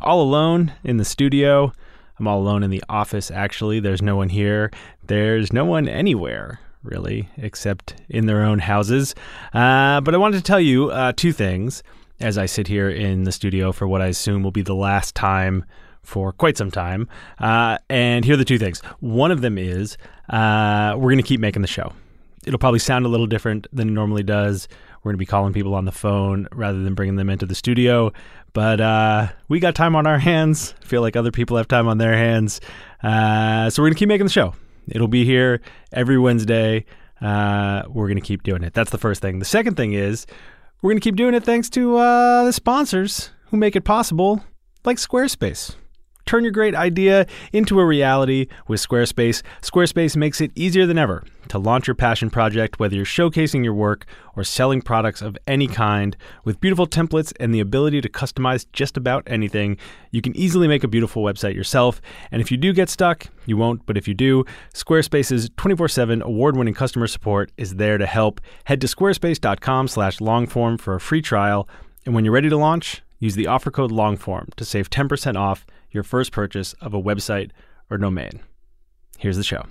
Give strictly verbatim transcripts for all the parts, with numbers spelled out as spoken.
all alone in the studio. I'm all alone in the office, actually. There's no one here. There's no one anywhere, really, except in their own houses. Uh, but I wanted to tell you uh, two things as I sit here in the studio for what I assume will be the last time for quite some time. Uh, and here are the two things. One of them is uh, we're going to keep making the show. It'll probably sound a little different than it normally does. We're going to be calling people on the phone rather than bringing them into the studio. But uh, we got time on our hands. I feel like other people have time on their hands. Uh, so we're going to keep making the show. It'll be here every Wednesday. Uh, we're going to keep doing it. That's the first thing. The second thing is we're going to keep doing it thanks to uh, the sponsors who make it possible, like Squarespace. Turn your great idea into a reality with Squarespace. Squarespace makes it easier than ever to launch your passion project, whether you're showcasing your work or selling products of any kind. With beautiful templates and the ability to customize just about anything, you can easily make a beautiful website yourself. And if you do get stuck, you won't, but if you do, Squarespace's twenty-four seven award-winning customer support is there to help. Head to squarespace dot com slash longform for a free trial. And when you're ready to launch, use the offer code LONGFORM to save ten percent off your first purchase of a website or domain. Here's the show.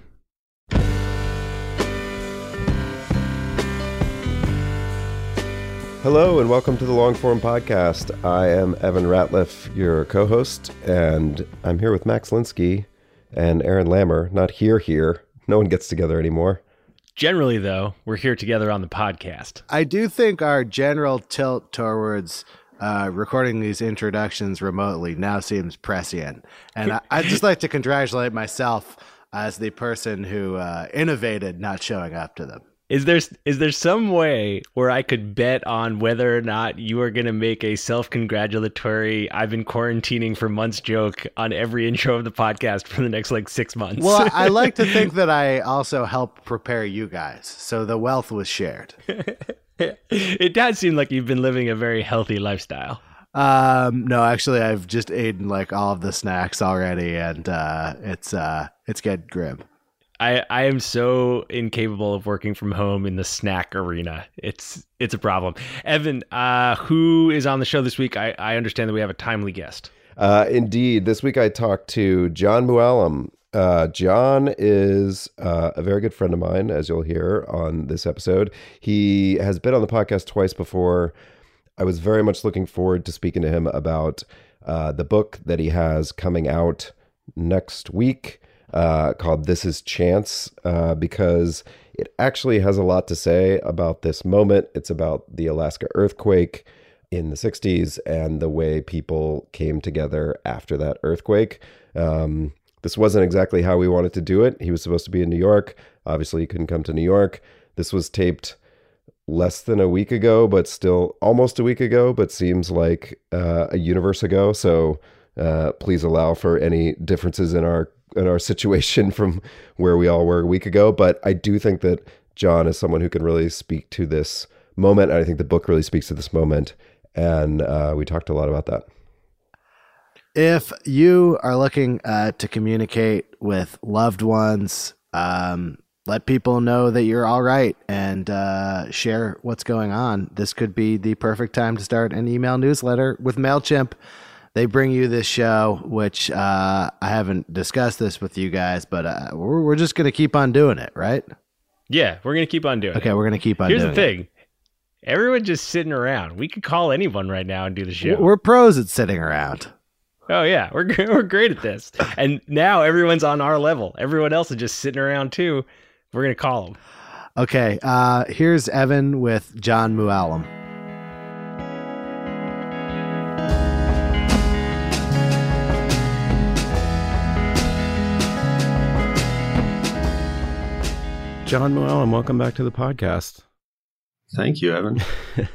Hello and welcome to the Long Form Podcast. I am Evan Ratliff, your co-host, and I'm here with Max Linsky and Aaron Lammer. Not here, here. No one gets together anymore. Generally, though, we're here together on the podcast. I do think our general tilt towards Uh, recording these introductions remotely now seems prescient. And I, I'd just like to congratulate myself as the person who uh, innovated not showing up to them. Is there is there some way where I could bet on whether or not you are going to make a self-congratulatory I've been quarantining for months joke on every intro of the podcast for the next like six months? Well, I like to think that I also helped prepare you guys. So the wealth was shared. It does seem like you've been living a very healthy lifestyle. Um, no, actually, I've just eaten like all of the snacks already, and uh, it's uh, it's getting grim. I, I am so incapable of working from home in the snack arena. It's it's a problem. Evan, uh, who is on the show this week? I, I understand that we have a timely guest. Uh, indeed. This week I talked to Jon Mooallem. Uh, Jon is uh, a very good friend of mine, as you'll hear on this episode. He has been on the podcast twice before. I was very much looking forward to speaking to him about uh, the book that he has coming out next week uh, called This Is Chance, uh, because it actually has a lot to say about this moment. It's about the Alaska earthquake in the sixties and the way people came together after that earthquake. Um, This wasn't exactly how we wanted to do it. He was supposed to be in New York. Obviously, he couldn't come to New York. This was taped less than a week ago, but still almost a week ago, but seems like uh, a universe ago. So uh, please allow for any differences in our in our situation from where we all were a week ago. But I do think that Jon is someone who can really speak to this moment. And I think the book really speaks to this moment. And uh, we talked a lot about that. If you are looking uh, to communicate with loved ones, um, let people know that you're all right and uh, share what's going on. This could be the perfect time to start an email newsletter with MailChimp. They bring you this show, which uh, I haven't discussed this with you guys, but uh, we're, we're just going to keep on doing it, right? Yeah, we're going to keep on doing okay, it. Okay, we're going to keep on Here's doing it. Here's the thing. It. Everyone just sitting around. We could call anyone right now and do the show. We're pros at sitting around. Oh, yeah. We're we're great at this. And now everyone's on our level. Everyone else is just sitting around, too. We're going to call them. Okay. Uh, here's Evan with Jon Mooallem. Jon Mooallem, welcome back to the podcast. Thank you, Evan.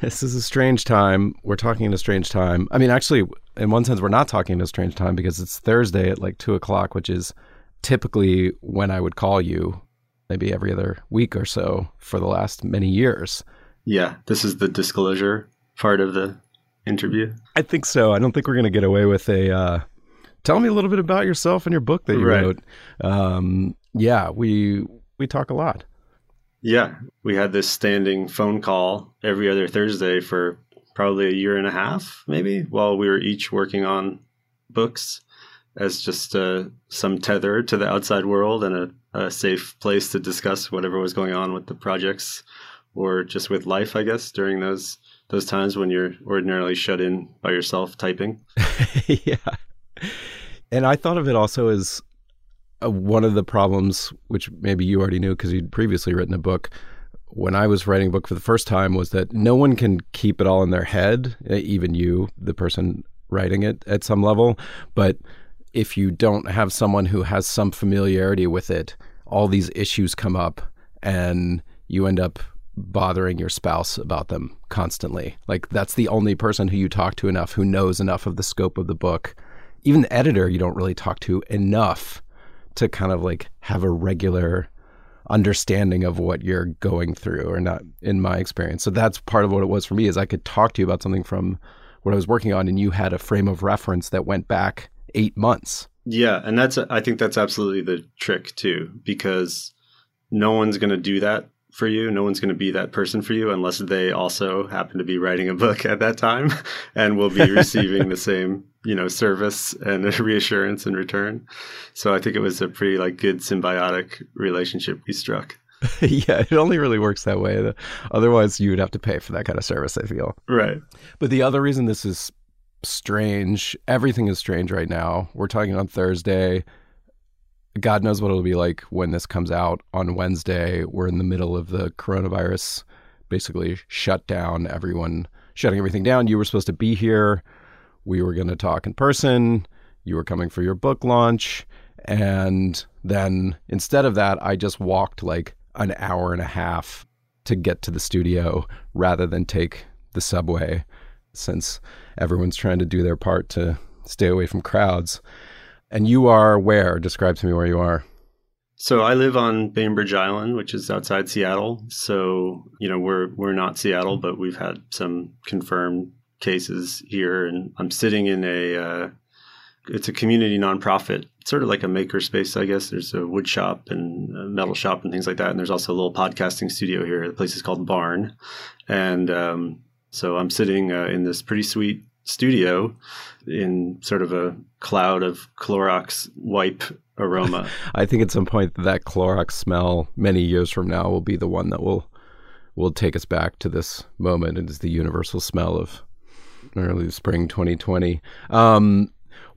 This is a strange time. We're talking at a strange time. I mean, actually, in one sense, we're not talking at a strange time because it's Thursday at like two o'clock, which is typically when I would call you, maybe every other week or so for the last many years. Yeah, this is the disclosure part of the interview. I think so. I don't think we're going to get away with a, uh, tell me a little bit about yourself and your book that you right. wrote. Um, yeah, we we talk a lot. Yeah, we had this standing phone call every other Thursday for probably a year and a half, maybe, while we were each working on books as just uh, some tether to the outside world and a, a safe place to discuss whatever was going on with the projects or just with life, I guess, during those those times when you're ordinarily shut in by yourself typing. Yeah. And I thought of it also as one of the problems, which maybe you already knew because you'd previously written a book, when I was writing a book for the first time, was that no one can keep it all in their head, even you, the person writing it at some level. But if you don't have someone who has some familiarity with it, all these issues come up and you end up bothering your spouse about them constantly. Like, that's the only person who you talk to enough, who knows enough of the scope of the book. Even the editor you don't really talk to enough to kind of like have a regular understanding of what you're going through, or not, in my experience. So that's part of what it was for me, is I could talk to you about something from what I was working on and you had a frame of reference that went back eight months. Yeah. And that's, I think that's absolutely the trick too, because no one's going to do that for you. No one's going to be that person for you unless they also happen to be writing a book at that time and will be receiving the same, you know, service and reassurance in return. So I think it was a pretty like good symbiotic relationship we struck. Yeah, it only really works that way. Otherwise, you would have to pay for that kind of service, I feel. Right. But the other reason this is strange, everything is strange right now. We're talking on Thursday. God knows what it'll be like when this comes out on Wednesday. We're in the middle of the coronavirus, basically shut down, everyone shutting everything down. You were supposed to be here. We were going to talk in person. You were coming for your book launch. And then instead of that, I just walked like an hour and a half to get to the studio rather than take the subway, since everyone's trying to do their part to stay away from crowds. And you are where? Describe to me where you are. So I live on Bainbridge Island, which is outside Seattle. So, you know, we're we're not Seattle, but we've had some confirmed cases here, and I'm sitting in a uh, it's a community nonprofit, sort of like a makerspace, I guess. There's a wood shop and a metal shop and things like that, and there's also a little podcasting studio here. The place is called Barn, and um, so I'm sitting uh, in this pretty sweet studio in sort of a cloud of Clorox wipe aroma. I think at some point that Clorox smell, many years from now, will be the one that will will take us back to this moment. It is the universal smell of early spring twenty twenty. Um,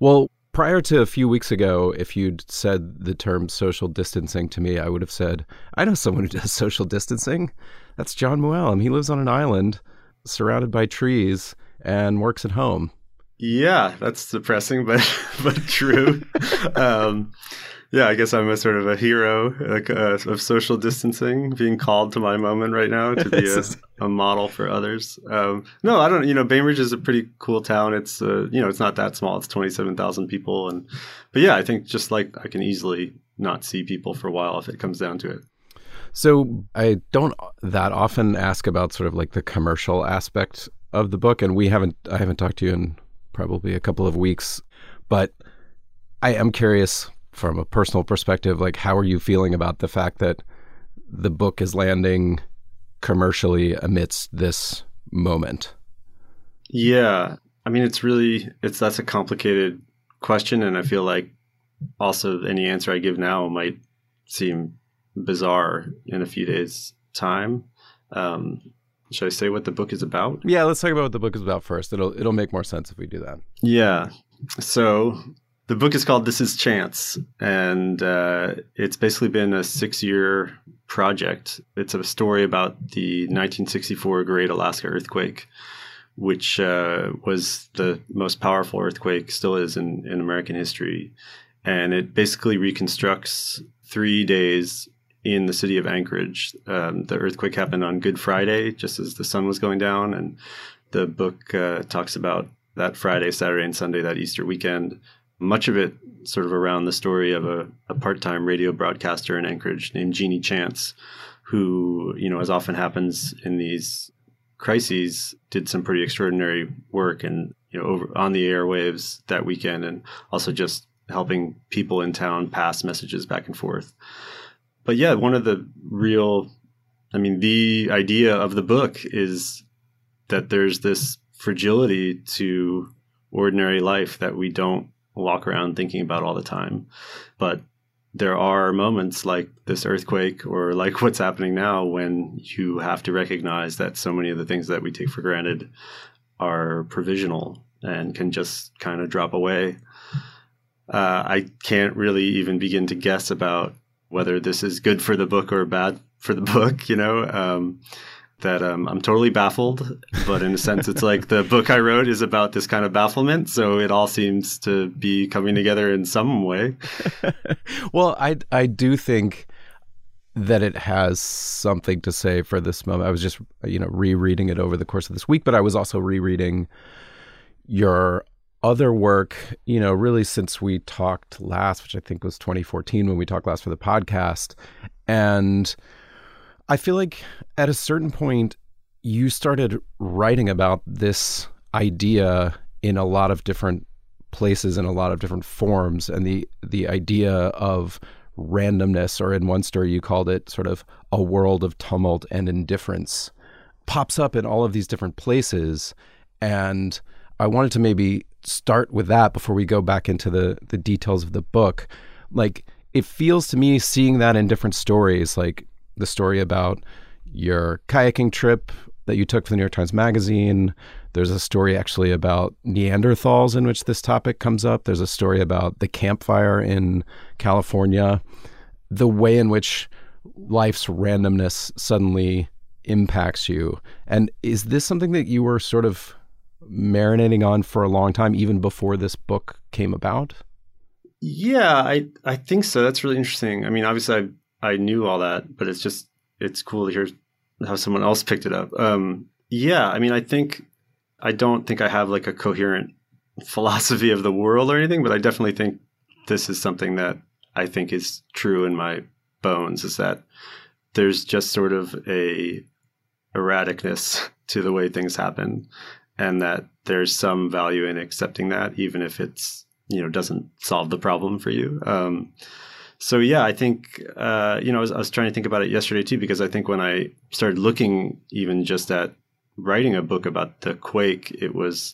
well, prior to a few weeks ago, if you'd said the term social distancing to me, I would have said, I know someone who does social distancing. That's Jon Mooallem. He lives on an island surrounded by trees and works at home. Yeah, that's depressing, but but true. um, yeah, I guess I'm a sort of a hero like, uh, of social distancing, being called to my moment right now to be a, a model for others. Um, no, I don't. You know, Bainbridge is a pretty cool town. It's uh, you know, it's not that small. It's twenty-seven thousand people, and but yeah, I think just like I can easily not see people for a while if it comes down to it. So I don't that often ask about sort of like the commercial aspect of the book, and we haven't. I haven't talked to you in probably a couple of weeks, but I am curious from a personal perspective, like, how are you feeling about the fact that the book is landing commercially amidst this moment? Yeah. I mean, it's really, it's, that's a complicated question. And I feel like also any answer I give now might seem bizarre in a few days' time. Um, should I say what the book is about? Yeah, let's talk about what the book is about first. It'll, it'll make more sense if we do that. Yeah. So the book is called This Is Chance, and uh, it's basically been a six-year project. It's a story about the nineteen sixty-four Great Alaska earthquake, which uh, was the most powerful earthquake, still is in, in American history. And it basically reconstructs three days in the city of Anchorage. Um, the earthquake happened on Good Friday, just as the sun was going down. And the book uh, talks about that Friday, Saturday, and Sunday, that Easter weekend. Much of it sort of around the story of a, a part-time radio broadcaster in Anchorage named Jeanie Chance, who, you know, as often happens in these crises, did some pretty extraordinary work and, you know, over on the airwaves that weekend, and also just helping people in town pass messages back and forth. But yeah, one of the real, I mean, the idea of the book is that there's this fragility to ordinary life that we don't walk around thinking about all the time. But there are moments like this earthquake or like what's happening now when you have to recognize that so many of the things that we take for granted are provisional and can just kind of drop away. Uh, I can't really even begin to guess about whether this is good for the book or bad for the book, you know, um, that um, I'm totally baffled. But in a sense, it's like the book I wrote is about this kind of bafflement. So it all seems to be coming together in some way. Well, I, I do think that it has something to say for this moment. I was just, you know, rereading it over the course of this week, but I was also rereading your other work, you know, really since we talked last, which I think was twenty fourteen when we talked last for the podcast. And I feel like at a certain point, you started writing about this idea in a lot of different places, in a lot of different forms, and the the idea of randomness, or in one story you called it sort of a world of tumult and indifference, pops up in all of these different places. And I wanted to maybe start with that before we go back into the the details of the book. Like, it feels to me, seeing that in different stories, like the story about your kayaking trip that you took for the New York Times Magazine. There's a story actually about Neanderthals in which this topic comes up. There's a story about the campfire in California. The way in which life's randomness suddenly impacts you. And is this something that you were sort of marinating on for a long time, even before this book came about? Yeah, I, I think so. That's really interesting. I mean, obviously I, I knew all that, but it's just, it's cool to hear how someone else picked it up. Um, yeah, I mean, I think, I don't think I have like a coherent philosophy of the world or anything, but I definitely think this is something that I think is true in my bones, is that there's just sort of a erraticness to the way things happen. And that there's some value in accepting that, even if it's, you know, doesn't solve the problem for you. Um, so, yeah, I think, uh, you know, I was, I was trying to think about it yesterday, too, because I think when I started looking even just at writing a book about the quake, it was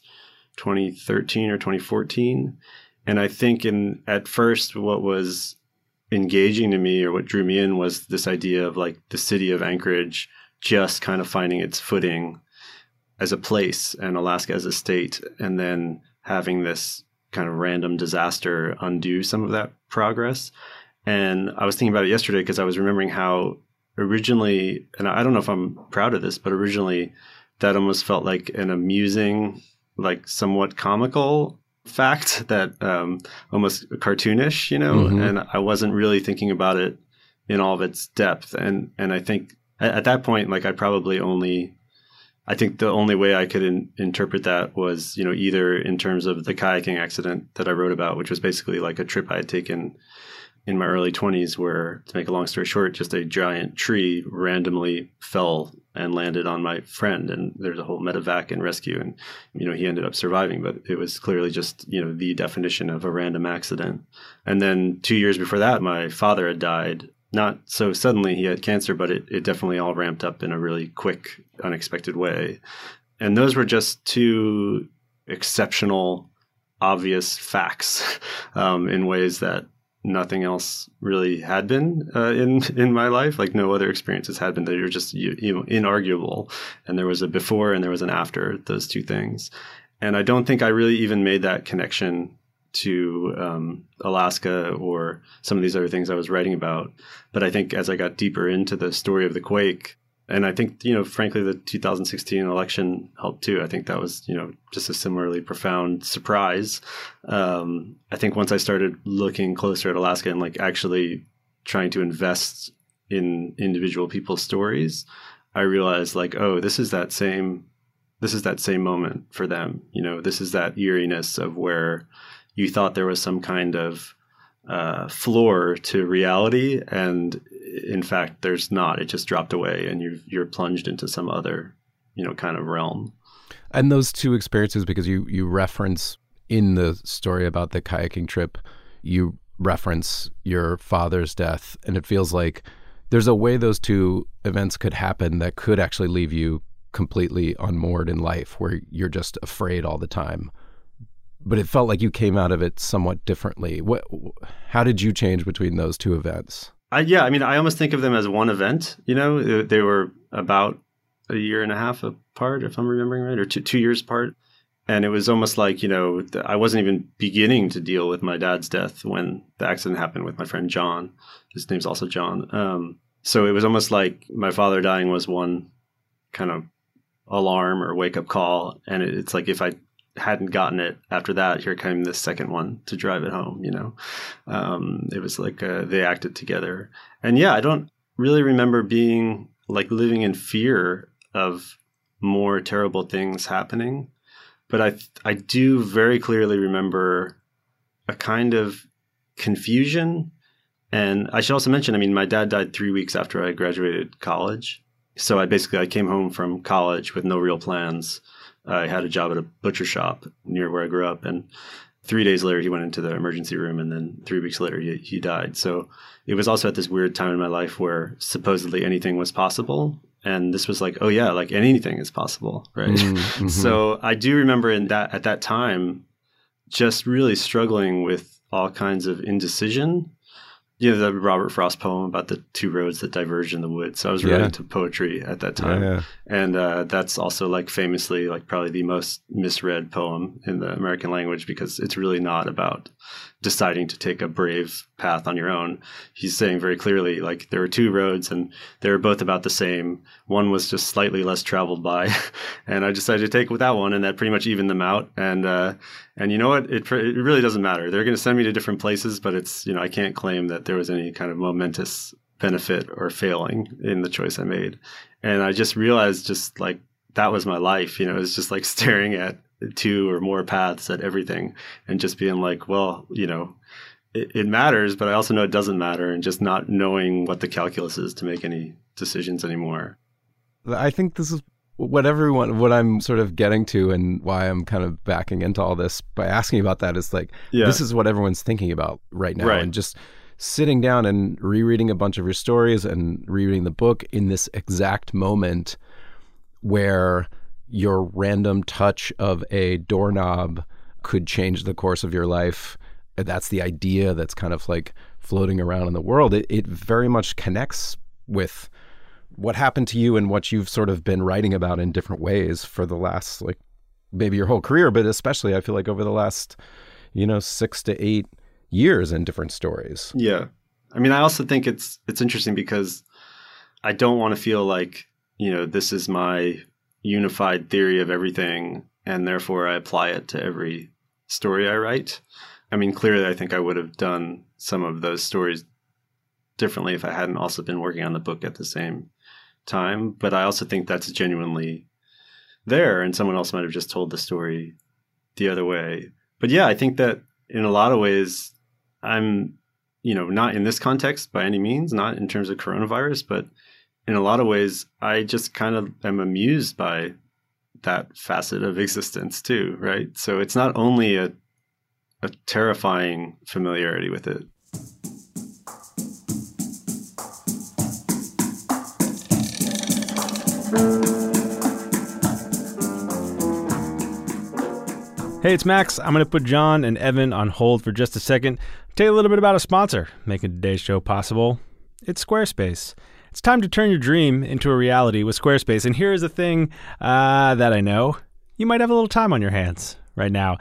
twenty thirteen or twenty fourteen. And I think in at first what was engaging to me, or what drew me in, was this idea of like the city of Anchorage just kind of finding its footing as a place, and Alaska as a state, and then having this kind of random disaster undo some of that progress. And I was thinking about it yesterday because I was remembering how originally, and I don't know if I'm proud of this, but originally that almost felt like an amusing, like somewhat comical fact that um, almost cartoonish, you know, mm-hmm. And I wasn't really thinking about it in all of its depth. And, and I think at, at that point, like I probably only... I think the only way I could in, interpret that was, you know, either in terms of the kayaking accident that I wrote about, which was basically like a trip I had taken in my early twenties where, to make a long story short, just a giant tree randomly fell and landed on my friend. And there's a whole medevac and rescue. And, you know, he ended up surviving, but it was clearly just, you know, the definition of a random accident. And then two years before that, my father had died not so suddenly he had cancer, but it, it definitely all ramped up in a really quick, unexpected way. And those were just two exceptional, obvious facts um, in ways that nothing else really had been uh, in in my life. Like no other experiences had been. They were just you, you know, inarguable. And there was a before and there was an after those two things. And I don't think I really even made that connection to um, Alaska or some of these other things I was writing about. But I think as I got deeper into the story of the quake, and I think, you know, frankly, the two thousand sixteen election helped too. I think that was, you know, just a similarly profound surprise. Um, I think once I started looking closer at Alaska and like actually trying to invest in individual people's stories, I realized like, oh, this is that same, this is that same moment for them. You know, this is that eeriness of where you thought there was some kind of uh, floor to reality, and in fact, there's not. It just dropped away, and you're you're plunged into some other, you know, kind of realm. And those two experiences, because you you reference in the story about the kayaking trip, you reference your father's death, and it feels like there's a way those two events could happen that could actually leave you completely unmoored in life, where you're just afraid all the time. But it felt like you came out of it somewhat differently. What, how did you change between those two events? I, yeah, I mean, I almost think of them as one event. You know, they were about a year and a half apart, if I'm remembering right, or two, two years apart. And it was almost like, you know, I wasn't even beginning to deal with my dad's death when the accident happened with my friend John. His name's also John. Um, so it was almost like my father dying was one kind of alarm or wake-up call. And it, it's like if I hadn't gotten it after that, here came the second one to drive it home, you know. Um, it was like uh, they acted together. And yeah, I don't really remember being like living in fear of more terrible things happening. But I I do very clearly remember a kind of confusion. And I should also mention, I mean, my dad died three weeks after I graduated college. So I basically, I came home from college with no real plans. I had a job at a butcher shop near where I grew up, and three days later, he went into the emergency room, and then three weeks later, he, he died. So it was also at this weird time in my life where supposedly anything was possible, and this was like, oh yeah, like anything is possible, right? Mm-hmm. So I do remember in that at that time, just really struggling with all kinds of indecision. You know, the Robert Frost poem about the two roads that diverged in the woods. So I was really yeah. into poetry at that time. Yeah. And uh, that's also like famously like probably the most misread poem in the American language, because it's really not about deciding to take a brave path on your own. He's saying very clearly, like, there were two roads and they were both about the same. One was just slightly less traveled by. And I decided to take with that one, and that pretty much evened them out. And uh, and you know what? It, it really doesn't matter. They're going to send me to different places, but it's, you know, I can't claim that there was any kind of momentous benefit or failing in the choice I made. And I just realized just like that was my life. You know, it was just like staring at two or more paths at everything and just being like, well, you know, it, it matters, but I also know it doesn't matter, and just not knowing what the calculus is to make any decisions anymore. I think this is what everyone, what I'm sort of getting to, and why I'm kind of backing into all this by asking about that is like, yeah. This is what everyone's thinking about right now. Right. And just sitting down and rereading a bunch of your stories and rereading the book in this exact moment where your random touch of a doorknob could change the course of your life. That's the idea that's kind of like floating around in the world. It, it very much connects with what happened to you and what you've sort of been writing about in different ways for the last, like, maybe your whole career, but especially I feel like over the last, you know, six to eight years in different stories. Yeah. I mean, I also think it's, it's interesting because I don't want to feel like, you know, this is my unified theory of everything, and therefore I apply it to every story I write. I mean, clearly, I think I would have done some of those stories differently if I hadn't also been working on the book at the same time. But I also think that's genuinely there, and someone else might have just told the story the other way. But yeah, I think that in a lot of ways, I'm, you know, not in this context by any means, not in terms of coronavirus, but in a lot of ways, I just kind of am amused by that facet of existence too, right? So it's not only a, a terrifying familiarity with it. Hey, it's Max. I'm going to put John and Evan on hold for just a second. Tell you a little bit about a sponsor making today's show possible. It's Squarespace. It's time to turn your dream into a reality with Squarespace. And here is a thing uh, that I know. You might have a little time on your hands right now.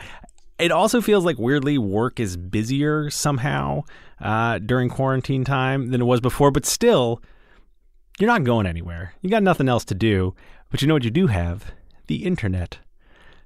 It also feels like, weirdly, work is busier somehow uh, during quarantine time than it was before. But still, you're not going anywhere. You got nothing else to do. But you know what you do have? The internet.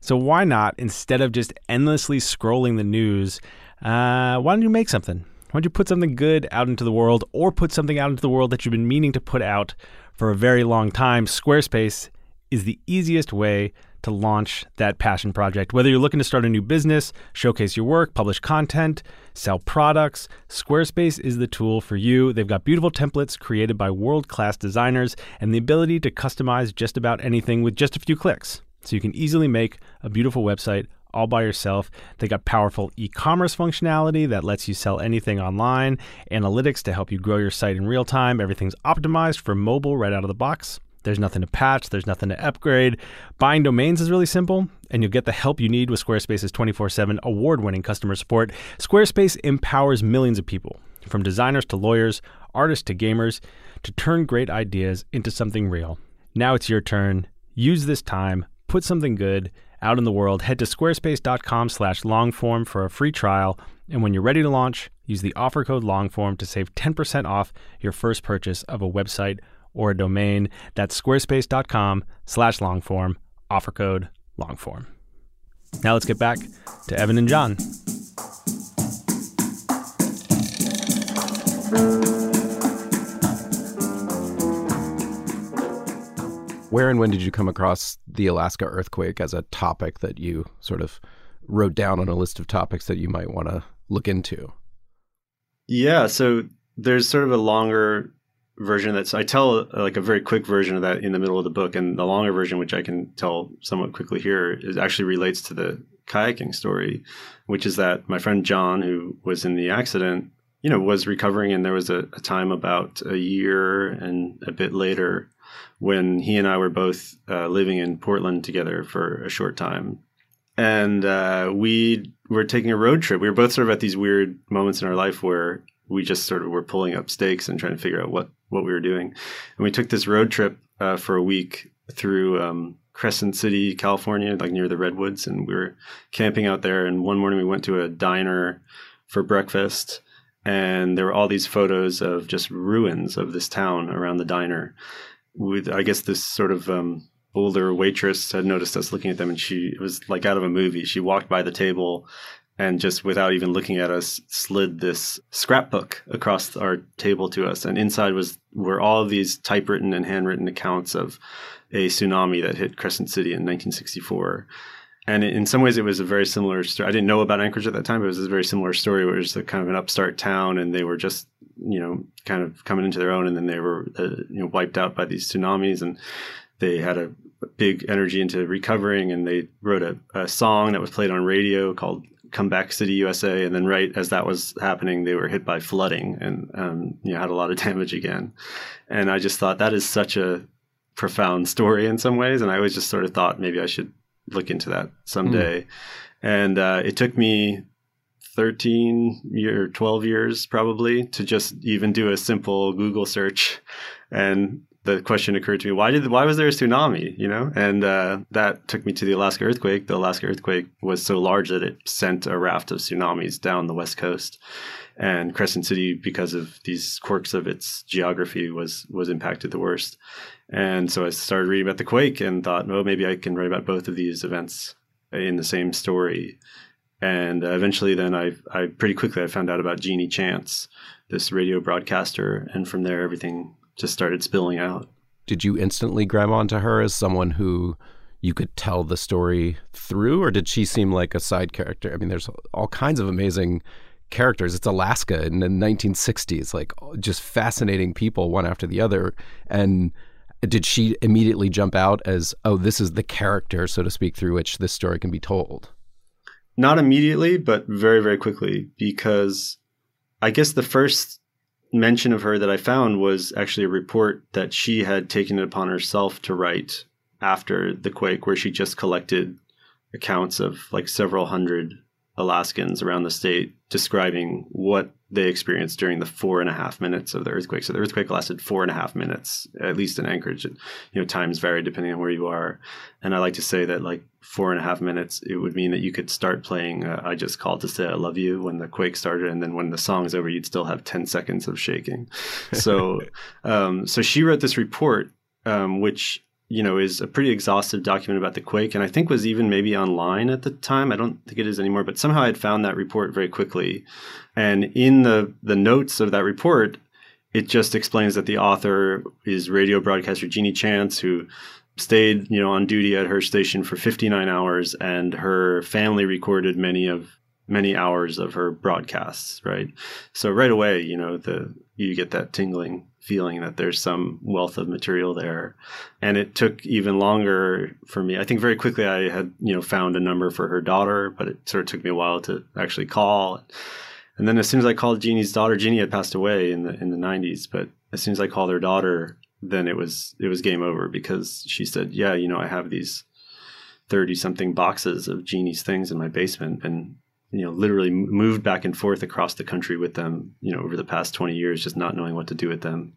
So why not, instead of just endlessly scrolling the news, uh, why don't you make something? Why don't you put something good out into the world, or put something out into the world that you've been meaning to put out for a very long time? Squarespace is the easiest way to launch that passion project. Whether you're looking to start a new business, showcase your work, publish content, sell products, Squarespace is the tool for you. They've got beautiful templates created by world-class designers and the ability to customize just about anything with just a few clicks. So you can easily make a beautiful website all by yourself. They got powerful e-commerce functionality that lets you sell anything online, analytics to help you grow your site in real time. Everything's optimized for mobile right out of the box. There's nothing to patch. There's nothing to upgrade. Buying domains is really simple, and you'll get the help you need with Squarespace's twenty-four seven award-winning customer support. Squarespace empowers millions of people, from designers to lawyers, artists to gamers, to turn great ideas into something real. Now it's your turn. Use this time. Put something good out in the world. Head to squarespace.com slash longform for a free trial. And when you're ready to launch, use the offer code longform to save ten percent off your first purchase of a website or a domain. That's squarespace.com slash longform, offer code longform. Now let's get back to Evan and John. Where and when did you come across the Alaska earthquake as a topic that you sort of wrote down on a list of topics that you might want to look into? Yeah, so there's sort of a longer version that's, I tell like a very quick version of that in the middle of the book, and the longer version, which I can tell somewhat quickly here, is actually relates to the kayaking story, which is that my friend John, who was in the accident, you know, was recovering, and there was a, a time about a year and a bit later when he and I were both uh, living in Portland together for a short time. And uh, we were taking a road trip. We were both sort of at these weird moments in our life where we just sort of were pulling up stakes and trying to figure out what, what we were doing. And we took this road trip uh, for a week through um, Crescent City, California, like near the Redwoods. And we were camping out there. And one morning we went to a diner for breakfast. And there were all these photos of just ruins of this town around the diner. With, I guess this sort of um, older waitress had noticed us looking at them, and she, it was like out of a movie. She walked by the table and just without even looking at us, slid this scrapbook across our table to us. And inside was were all of these typewritten and handwritten accounts of a tsunami that hit Crescent City in nineteen sixty-four. And in some ways, it was a very similar story. I didn't know about Anchorage at that time, but it was a very similar story where it was a kind of an upstart town, and they were just, you know, kind of coming into their own, and then they were, uh, you know, wiped out by these tsunamis, and they had a big energy into recovering, and they wrote a, a song that was played on radio called Come Back, City, U S A, and then right as that was happening, they were hit by flooding and, um, you know, had a lot of damage again. And I just thought that is such a profound story in some ways, and I always just sort of thought maybe I should look into that someday. Mm. And uh, it took me thirteen or twelve years probably to just even do a simple Google search. And the question occurred to me, why did why was there a tsunami, you know? And uh, that took me to the Alaska earthquake. The Alaska earthquake was so large that it sent a raft of tsunamis down the West Coast. And Crescent City, because of these quirks of its geography, was was impacted the worst. And so I started reading about the quake and thought, well, maybe I can write about both of these events in the same story. And eventually then I, I pretty quickly I found out about Jeanie Chance, this radio broadcaster. And from there, everything just started spilling out. Did you instantly grab onto her as someone who you could tell the story through, or did she seem like a side character? I mean, there's all kinds of amazing characters. It's Alaska in the nineteen sixties, like just fascinating people one after the other. And did she immediately jump out as, oh, this is the character, so to speak, through which this story can be told? Not immediately, but very, very quickly, because I guess the first mention of her that I found was actually a report that she had taken it upon herself to write after the quake, where she just collected accounts of like several hundred Alaskans around the state describing what they experienced during the four and a half minutes of the earthquake. So the earthquake lasted four and a half minutes, at least in Anchorage. And, you know, times vary depending on where you are. And I like to say that like four and a half minutes, it would mean that you could start playing uh, I Just Called to Say I Love You when the quake started. And then when the song's over, you'd still have ten seconds of shaking. So, um, so she wrote this report, um, which, you know, is a pretty exhaustive document about the quake, and I think was even maybe online at the time. I don't think it is anymore, but somehow I had found that report very quickly. And in the, the notes of that report, it just explains that the author is radio broadcaster Jeanie Chance, who stayed, you know, on duty at her station for fifty-nine hours, and her family recorded many of many hours of her broadcasts, right? So right away, you know, the you get that tingling feeling that there's some wealth of material there. And it took even longer for me. I think very quickly I had, you know, found a number for her daughter, but it sort of took me a while to actually call. And then as soon as I called Jeannie's daughter, Jeannie had passed away in the in the nineties, but as soon as I called her daughter, then it was it was game over, because she said, yeah, you know, I have these thirty something boxes of Jeannie's things in my basement, and you know, literally moved back and forth across the country with them, you know, over the past twenty years, just not knowing what to do with them.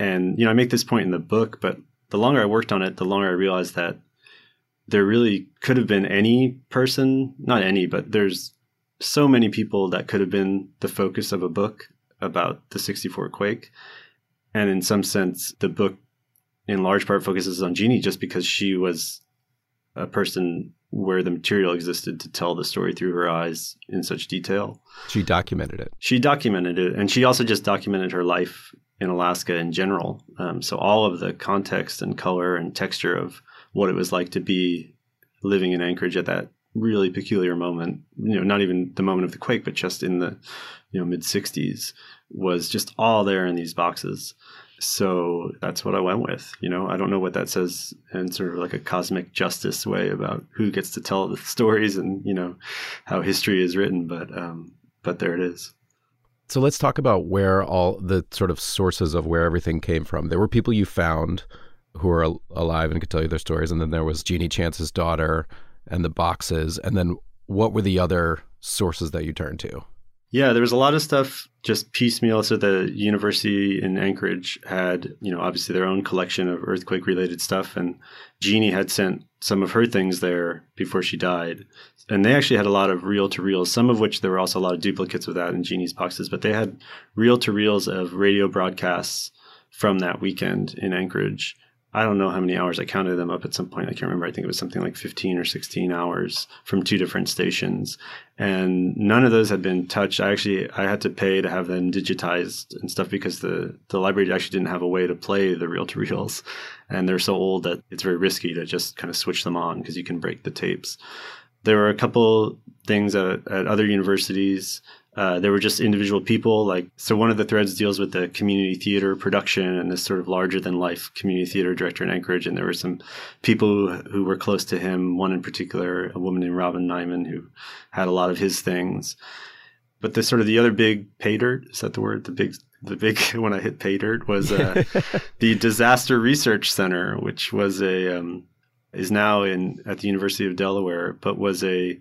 And, you know, I make this point in the book, but the longer I worked on it, the longer I realized that there really could have been any person, not any, but there's so many people that could have been the focus of a book about the sixty-four quake. And in some sense, the book in large part focuses on Jeannie just because she was a person where the material existed to tell the story through her eyes in such detail. She documented it. She documented it. And she also just documented her life in Alaska in general. Um, so all of the context and color and texture of what it was like to be living in Anchorage at that really peculiar moment, you know, not even the moment of the quake, but just in the, you know, mid sixties, was just all there in these boxes. So that's what I went with. You know, I don't know what that says in sort of like a cosmic justice way about who gets to tell the stories and, you know, how history is written. But um, but there it is. So let's talk about where all the sort of sources of where everything came from. There were people you found who are alive and could tell you their stories. And then there was Jeannie Chance's daughter and the boxes. And then what were the other sources that you turned to? Yeah, there was a lot of stuff just piecemeal. So the university in Anchorage had, you know, obviously their own collection of earthquake-related stuff. And Jeannie had sent some of her things there before she died. And they actually had a lot of reel-to-reels, some of which there were also a lot of duplicates of that in Jeannie's boxes. But they had reel-to-reels of radio broadcasts from that weekend in Anchorage. I don't know how many hours. I counted them up at some point. I can't remember. I think it was something like fifteen or sixteen hours from two different stations. And none of those had been touched. I actually, I had to pay to have them digitized and stuff because the, the library actually didn't have a way to play the reel-to-reels. And they're so old that it's very risky to just kind of switch them on because you can break the tapes. There were a couple things at, at other universities. Uh, there were just individual people. Like, so one of the threads deals with the community theater production and this sort of larger-than-life community theater director in Anchorage. And there were some people who, who were close to him, one in particular, a woman named Robin Nyman, who had a lot of his things. But the sort of the other big pay dirt, is that the word? The big, the big when I hit pay dirt was uh, the Disaster Research Center, which was a um, is now in at the University of Delaware, but was a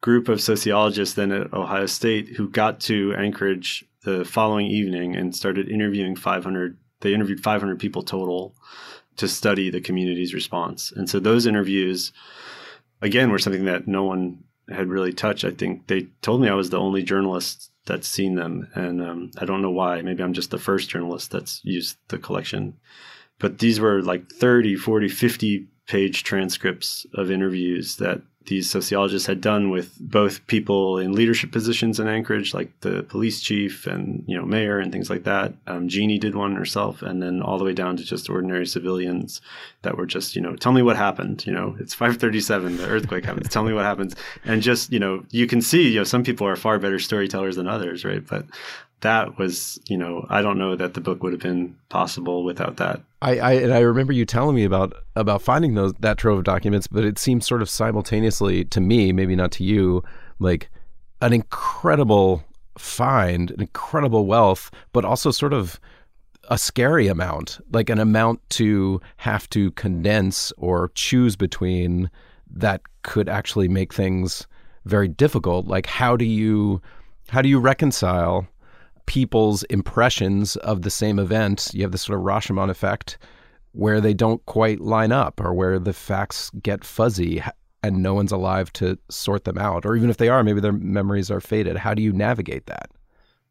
group of sociologists then at Ohio State who got to Anchorage the following evening and started interviewing five hundred. They interviewed five hundred people total to study the community's response. And so those interviews, again, were something that no one had really touched. I think they told me I was the only journalist that's seen them. And um, I don't know why. Maybe I'm just the first journalist that's used the collection. But these were like thirty, forty, fifty page transcripts of interviews that these sociologists had done with both people in leadership positions in Anchorage, like the police chief and, you know, mayor and things like that. Um, Jeannie did one herself, and then all the way down to just ordinary civilians that were just, you know, tell me what happened. You know, it's five thirty-seven, the earthquake happens. Tell me what happens. And just, you know, you can see, you know, some people are far better storytellers than others, right? But that was, you know, I don't know that the book would have been possible without that. I, I and I remember you telling me about about finding those that trove of documents, but it seemed sort of simultaneously to me, maybe not to you, like an incredible find an incredible wealth, but also sort of a scary amount, like an amount to have to condense or choose between that could actually make things very difficult. Like, how do you how do you reconcile people's impressions of the same event? You have this sort of Rashomon effect where they don't quite line up or where the facts get fuzzy and no one's alive to sort them out. Or even if they are, maybe their memories are faded. How do you navigate that?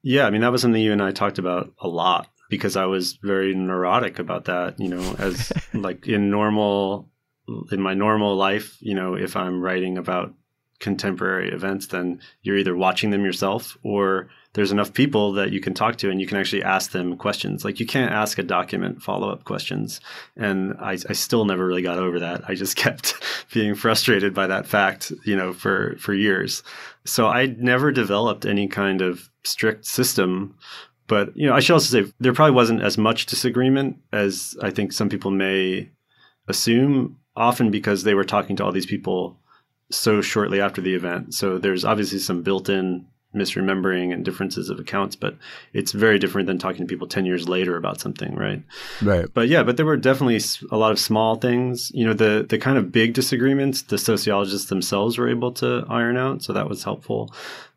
Yeah, I mean, that was something you and I talked about a lot, because I was very neurotic about that, you know, as like in normal, in my normal life, you know, if I'm writing about contemporary events, then you're either watching them yourself or there's enough people that you can talk to and you can actually ask them questions. Like, you can't ask a document follow-up questions. And I, I still never really got over that. I just kept being frustrated by that fact, you know, for, for years. So I never developed any kind of strict system. But, you know, I should also say there probably wasn't as much disagreement as I think some people may assume, often because they were talking to all these people so shortly after the event. So there's obviously some built-in misremembering and differences of accounts, but it's very different than talking to people ten years later about something, right? Right. But yeah, but there were definitely a lot of small things. You know, the the kind of big disagreements, the sociologists themselves were able to iron out, so that was helpful.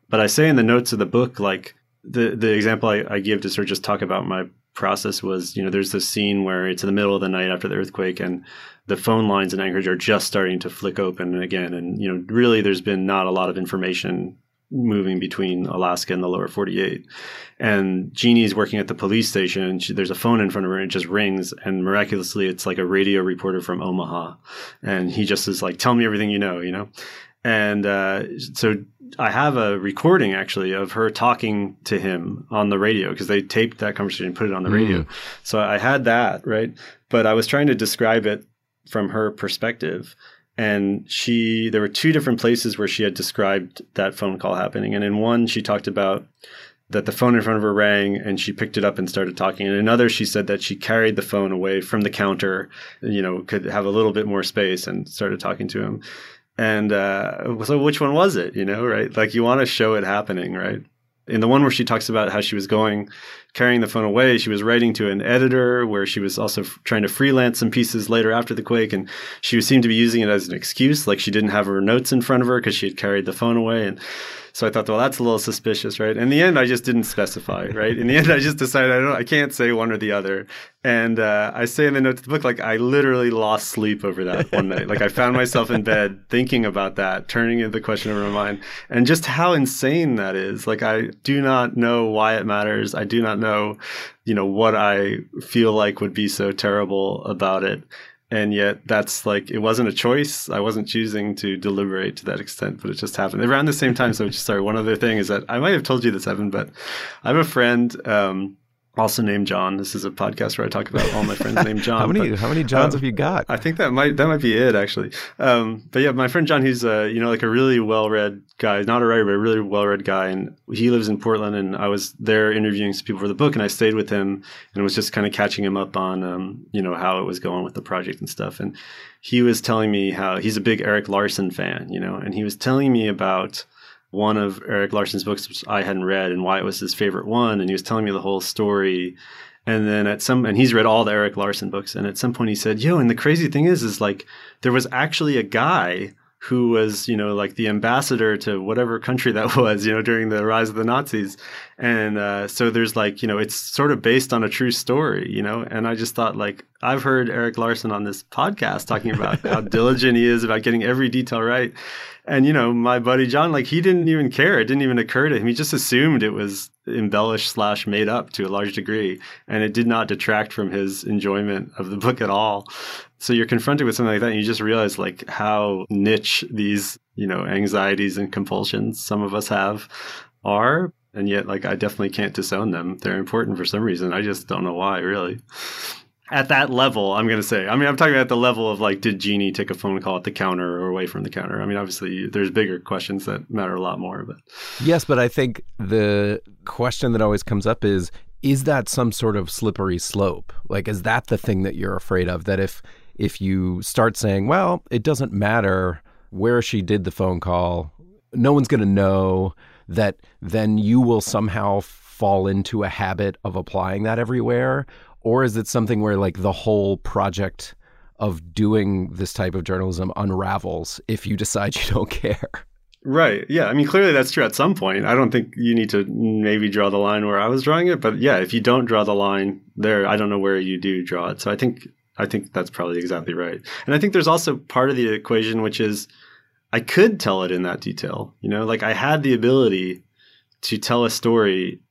But I say in the notes of the book, like, the the example I, I give to sort of just talk about my process was, you know, there's this scene where it's in the middle of the night after the earthquake and the phone lines in Anchorage are just starting to flick open again. And, you know, really there's been not a lot of information moving between Alaska and the lower forty-eight. And Jeanie's working at the police station and she, there's a phone in front of her and it just rings. And miraculously, it's like a radio reporter from Omaha. And he just is like, tell me everything you know, you know. And uh, so I have a recording actually of her talking to him on the radio because they taped that conversation and put it on the mm. radio. So I had that, right? But I was trying to describe it from her perspective. And she, there were two different places where she had described that phone call happening. And in one, she talked about that the phone in front of her rang and she picked it up and started talking. And in another, she said that she carried the phone away from the counter, you know, could have a little bit more space and started talking to him. And uh, so which one was it, you know, right? Like, you want to show it happening, right? In the one where she talks about how she was going, carrying the phone away, she was writing to an editor where she was also f- trying to freelance some pieces later after the quake. And she seemed to be using it as an excuse. Like, she didn't have her notes in front of her because she had carried the phone away. And so I thought, well, that's a little suspicious, right? In the end, I just didn't specify, right? In the end, I just decided I don't, I can't say one or the other. And uh, I say in the note to the book, like, I literally lost sleep over that one night. Like, I found myself in bed thinking about that, turning the question over my mind, and just how insane that is. Like, I do not know why it matters. I do not know, you know, what I feel like would be so terrible about it. And yet that's like, it wasn't a choice. I wasn't choosing to deliberate to that extent, but it just happened around the same time. So just, sorry, one other thing is that I might have told you this, Evan, but I have a friend um, also named John. This is a podcast where I talk about all my friends named John. how many but, How many Johns um, have you got? I think that might that might be it, actually. Um, but yeah, my friend John, he's uh, you know, like a really well-read guy, not a writer, but a really well-read guy. And he lives in Portland, and I was there interviewing some people for the book, and I stayed with him and was just kind of catching him up on, um, you know, how it was going with the project and stuff. And he was telling me how he's a big Eric Larson fan, you know, and he was telling me about one of Eric Larson's books, which I hadn't read, and why it was his favorite one. And he was telling me the whole story. And then at some, and he's read all the Eric Larson books. And at some point he said, yo, and the crazy thing is, is like, there was actually a guy who was, you know, like the ambassador to whatever country that was, you know, during the rise of the Nazis. And uh, so there's like, you know, it's sort of based on a true story, you know. And I just thought, like, I've heard Eric Larson on this podcast talking about how diligent he is about getting every detail right. And, you know, my buddy John, like, he didn't even care. It didn't even occur to him. He just assumed it was embellished slash made up to a large degree. And it did not detract from his enjoyment of the book at all. So you're confronted with something like that, and you just realize, like, how niche these, you know, anxieties and compulsions some of us have are. And yet, like, I definitely can't disown them. They're important for some reason. I just don't know why, really. At that level, I'm going to say. I mean, I'm talking about the level of, like, did Jeanie take a phone call at the counter or away from the counter? I mean, obviously, there's bigger questions that matter a lot more. But yes, but I think the question that always comes up is, is that some sort of slippery slope? Like, is that the thing that you're afraid of? That if... If you start saying, well, it doesn't matter where she did the phone call, no one's going to know, that then you will somehow fall into a habit of applying that everywhere? Or is it something where like the whole project of doing this type of journalism unravels if you decide you don't care? Right. Yeah. I mean, clearly that's true at some point. I don't think you need to maybe draw the line where I was drawing it. But yeah, if you don't draw the line there, I don't know where you do draw it. So I think I think that's probably exactly right. And I think there's also part of the equation, which is I could tell it in that detail. You know, like I had the ability to tell a story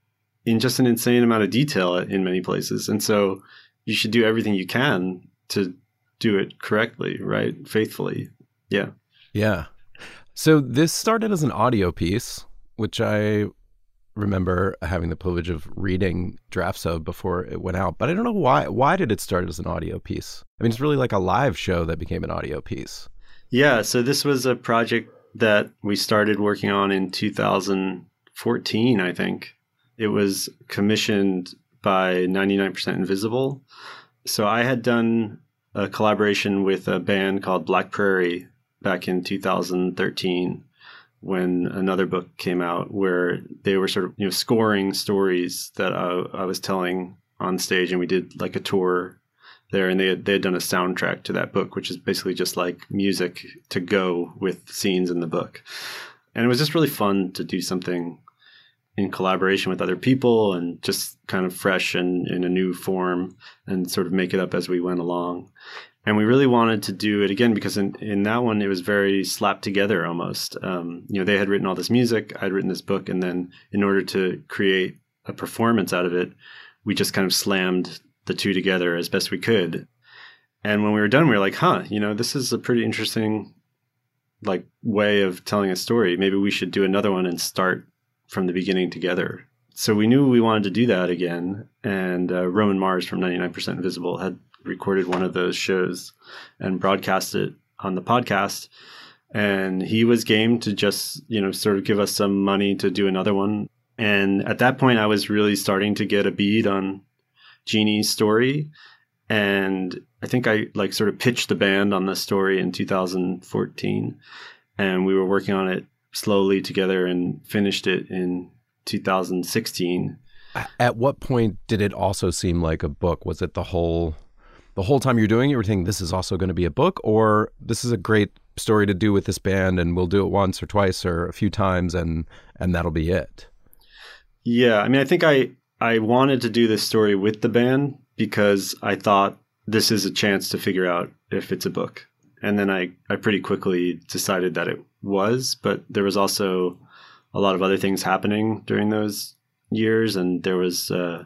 in just an insane amount of detail in many places. And so you should do everything you can to do it correctly, right? Faithfully. Yeah. Yeah. So this started as an audio piece, which I remember having the privilege of reading drafts of before it went out. But I don't know why. Why did it start as an audio piece? I mean, it's really like a live show that became an audio piece. Yeah. So this was a project that we started working on in two thousand fourteen, I think. It was commissioned by ninety-nine percent Invisible. So I had done a collaboration with a band called Black Prairie back in two thousand thirteen, when another book came out where they were sort of, you know, scoring stories that I, I was telling on stage, and we did like a tour there, and they had, they had done a soundtrack to that book, which is basically just like music to go with scenes in the book. And it was just really fun to do something in collaboration with other people and just kind of fresh and in a new form and sort of make it up as we went along. And we really wanted to do it again because in, in that one, it was very slapped together almost. Um, you know, they had written all this music. I'd written this book. And then in order to create a performance out of it, we just kind of slammed the two together as best we could. And when we were done, we were like, huh, you know, this is a pretty interesting like way of telling a story. Maybe we should do another one and start from the beginning together. So we knew we wanted to do that again. And uh, Roman Mars from ninety-nine percent Invisible had recorded one of those shows and broadcast it on the podcast. And he was game to just, you know, sort of give us some money to do another one. And at that point, I was really starting to get a bead on Jeanie's story. And I think I like sort of pitched the band on the story in two thousand fourteen. And we were working on it slowly together and finished it in two thousand sixteen. At what point did it also seem like a book? Was it the whole... The whole time you're doing it, you're thinking this is also going to be a book, or this is a great story to do with this band and we'll do it once or twice or a few times and and that'll be it? Yeah. I mean, I think I, I wanted to do this story with the band because I thought this is a chance to figure out if it's a book. And then I, I pretty quickly decided that it was, but there was also a lot of other things happening during those years. And there was uh,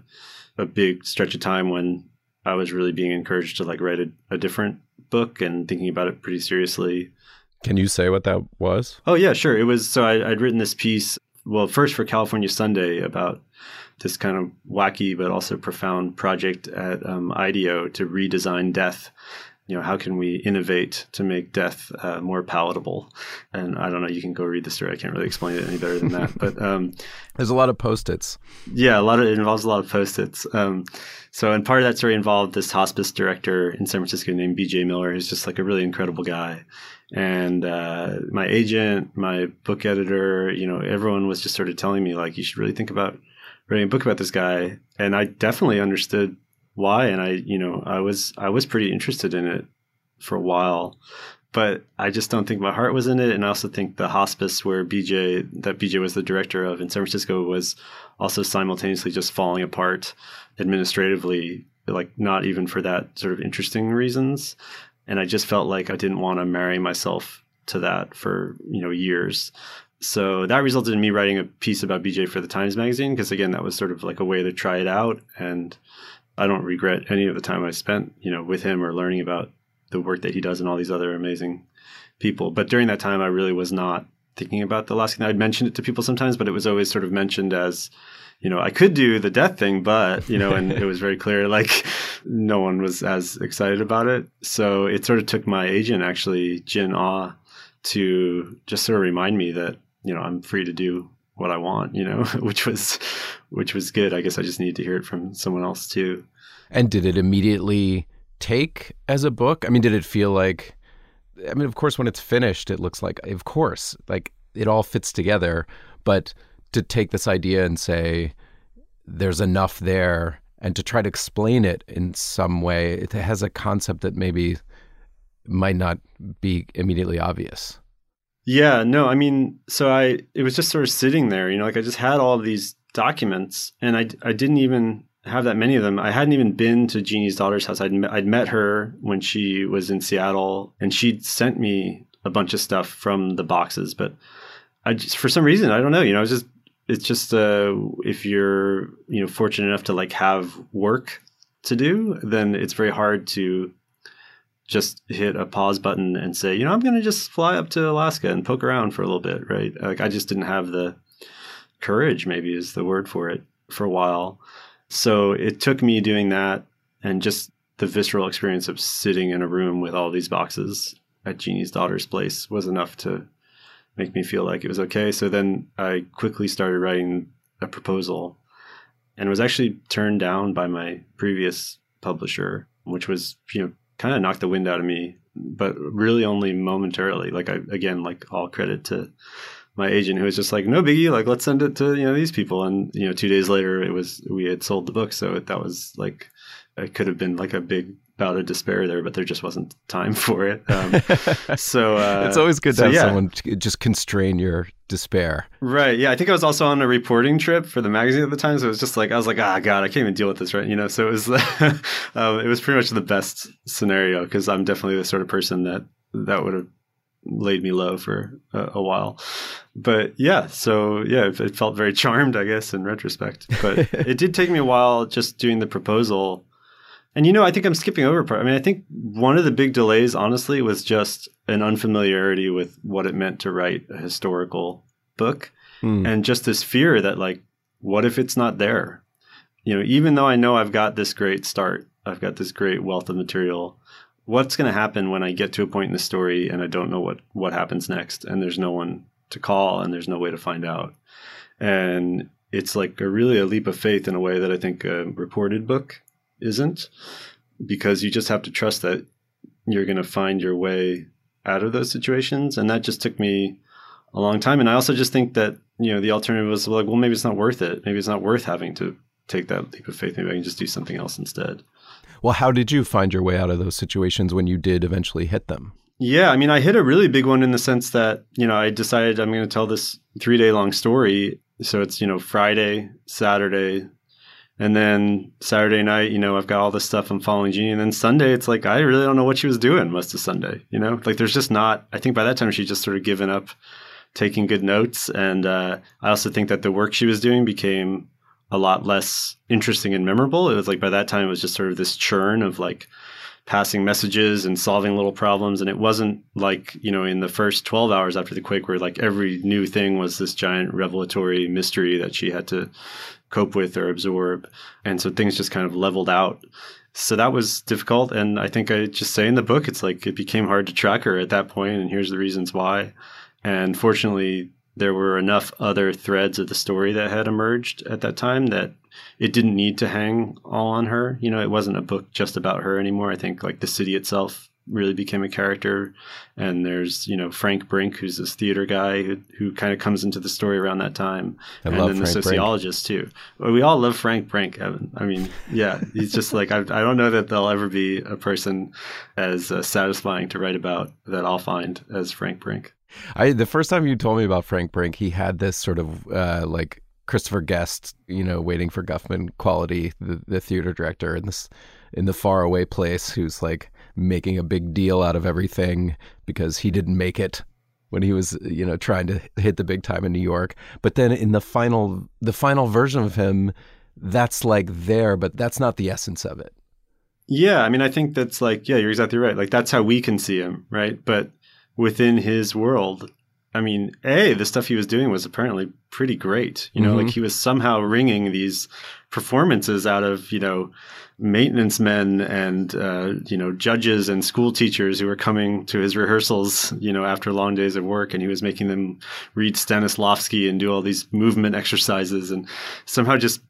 a big stretch of time when I was really being encouraged to like write a, a different book and thinking about it pretty seriously. Can you say what that was? Oh, yeah, sure. It was, so I, I'd written this piece, well, first for California Sunday about this kind of wacky but also profound project at um, IDEO to redesign death. You know, how can we innovate to make death uh, more palatable? And I don't know, you can go read the story. I can't really explain it any better than that. But um, there's a lot of Post-its. Yeah, a lot of, it involves a lot of Post-its. Um, so, and part of that story involved this hospice director in San Francisco named B J Miller, who's just like a really incredible guy. And uh, my agent, my book editor, you know, everyone was just sort of telling me like, you should really think about writing a book about this guy. And I definitely understood why. And I, you know, I was, I was pretty interested in it for a while, but I just don't think my heart was in it. And I also think the hospice where B J, that B J was the director of in San Francisco, was also simultaneously just falling apart administratively, like not even for that sort of interesting reasons. And I just felt like I didn't want to marry myself to that for, you know, years. So that resulted in me writing a piece about B J for the Times Magazine, because again, that was sort of like a way to try it out. And I don't regret any of the time I spent, you know, with him or learning about the work that he does and all these other amazing people. But during that time, I really was not thinking about the last thing. I'd mentioned it to people sometimes, but it was always sort of mentioned as, you know, I could do the death thing, but, you know, and it was very clear, like, no one was as excited about it. So it sort of took my agent, actually, Jin Ah, to just sort of remind me that, you know, I'm free to do what I want, you know, which was, which was good. I guess I just needed to hear it from someone else too. And did it immediately take as a book? I mean, did it feel like, I mean, of course, when it's finished, it looks like, of course, like it all fits together, but to take this idea and say, there's enough there, and to try to explain it in some way. It has a concept that maybe might not be immediately obvious. Yeah, no, I mean, so I, it was just sort of sitting there, you know, like I just had all these documents and I, I didn't even have that many of them. I hadn't even been to Jeannie's daughter's house. I'd, I'd met her when she was in Seattle and she'd sent me a bunch of stuff from the boxes, but I just, for some reason, I don't know, you know, I was just, it's just, uh, if you're, you know, fortunate enough to like have work to do, then it's very hard to just hit a pause button and say, you know, I'm going to just fly up to Alaska and poke around for a little bit, right? Like, I just didn't have the courage, maybe is the word for it, for a while. So it took me doing that and just the visceral experience of sitting in a room with all these boxes at Jeannie's daughter's place was enough to make me feel like it was okay. So then I quickly started writing a proposal and was actually turned down by my previous publisher, which was, you know, kind of knocked the wind out of me, but really only momentarily. Like, I, again, like all credit to my agent who was just like, no biggie, like let's send it to, you know, these people. And, you know, two days later it was, we had sold the book. So it, that was like, it could have been like a big bout of despair there, but there just wasn't time for it. Um, so uh, it's always good to so, have yeah. someone just constrain your despair. Right. Yeah. I think I was also on a reporting trip for the magazine at the time. So it was just like, I was like, ah, God, I can't even deal with this. Right. You know, so it was, um, it was pretty much the best scenario because I'm definitely the sort of person that that would have laid me low for a, a while. But yeah, so yeah, it, it felt very charmed, I guess, in retrospect. But it did take me a while just doing the proposal. And, you know, I think I'm skipping over part. I mean, I think one of the big delays, honestly, was just an unfamiliarity with what it meant to write a historical book mm. and just this fear that, like, what if it's not there? You know, even though I know I've got this great start, I've got this great wealth of material, what's going to happen when I get to a point in the story and I don't know what, what happens next and there's no one to call and there's no way to find out? And it's like a really a leap of faith in a way that I think a reported book isn't, because you just have to trust that you're going to find your way out of those situations. And that just took me a long time. And I also just think that, you know, the alternative was like, well, maybe it's not worth it. Maybe it's not worth having to take that leap of faith. Maybe I can just do something else instead. Well, how did you find your way out of those situations when you did eventually hit them? Yeah. I mean, I hit a really big one in the sense that, you know, I decided I'm going to tell this three day long story. So it's, you know, Friday, Saturday, and then Saturday night, you know, I've got all this stuff. I'm following Jeannie. And then Sunday, it's like, I really don't know what she was doing most of Sunday, you know? Like, there's just not, I think by that time, she'd just sort of given up taking good notes. And uh, I also think that the work she was doing became a lot less interesting and memorable. It was like, by that time, it was just sort of this churn of like passing messages and solving little problems. And it wasn't like, you know, in the first twelve hours after the quake, where like every new thing was this giant revelatory mystery that she had to cope with or absorb. And so things just kind of leveled out. So that was difficult. And I think I just say in the book, it's like it became hard to track her at that point, and here's the reasons why. And fortunately, there were enough other threads of the story that had emerged at that time that it didn't need to hang all on her. You know, it wasn't a book just about her anymore. I think like the city itself really became a character. And there's, you know, Frank Brink, who's this theater guy who, who kind of comes into the story around that time. I and love then Frank the sociologist Brink. Too. We all love Frank Brink, Evan. I mean, yeah, he's just like, I, I don't know that there'll ever be a person as uh, satisfying to write about that I'll find as Frank Brink. I, the first time you told me about Frank Brink, he had this sort of uh, like Christopher Guest, you know, Waiting for Guffman quality, the, the theater director in this, in the faraway place, who's like making a big deal out of everything because he didn't make it when he was, you know, trying to hit the big time in New York. But then in the final, the final version of him, that's like there, but that's not the essence of it. Yeah. I mean, I think that's like, yeah, you're exactly right. Like that's how we can see him. Right. But within his world, I mean, A, the stuff he was doing was apparently pretty great. You know, mm-hmm. like he was somehow wringing these performances out of, you know, maintenance men and, uh, you know, judges and school teachers who were coming to his rehearsals, you know, after long days of work. And he was making them read Stanislavski and do all these movement exercises and somehow just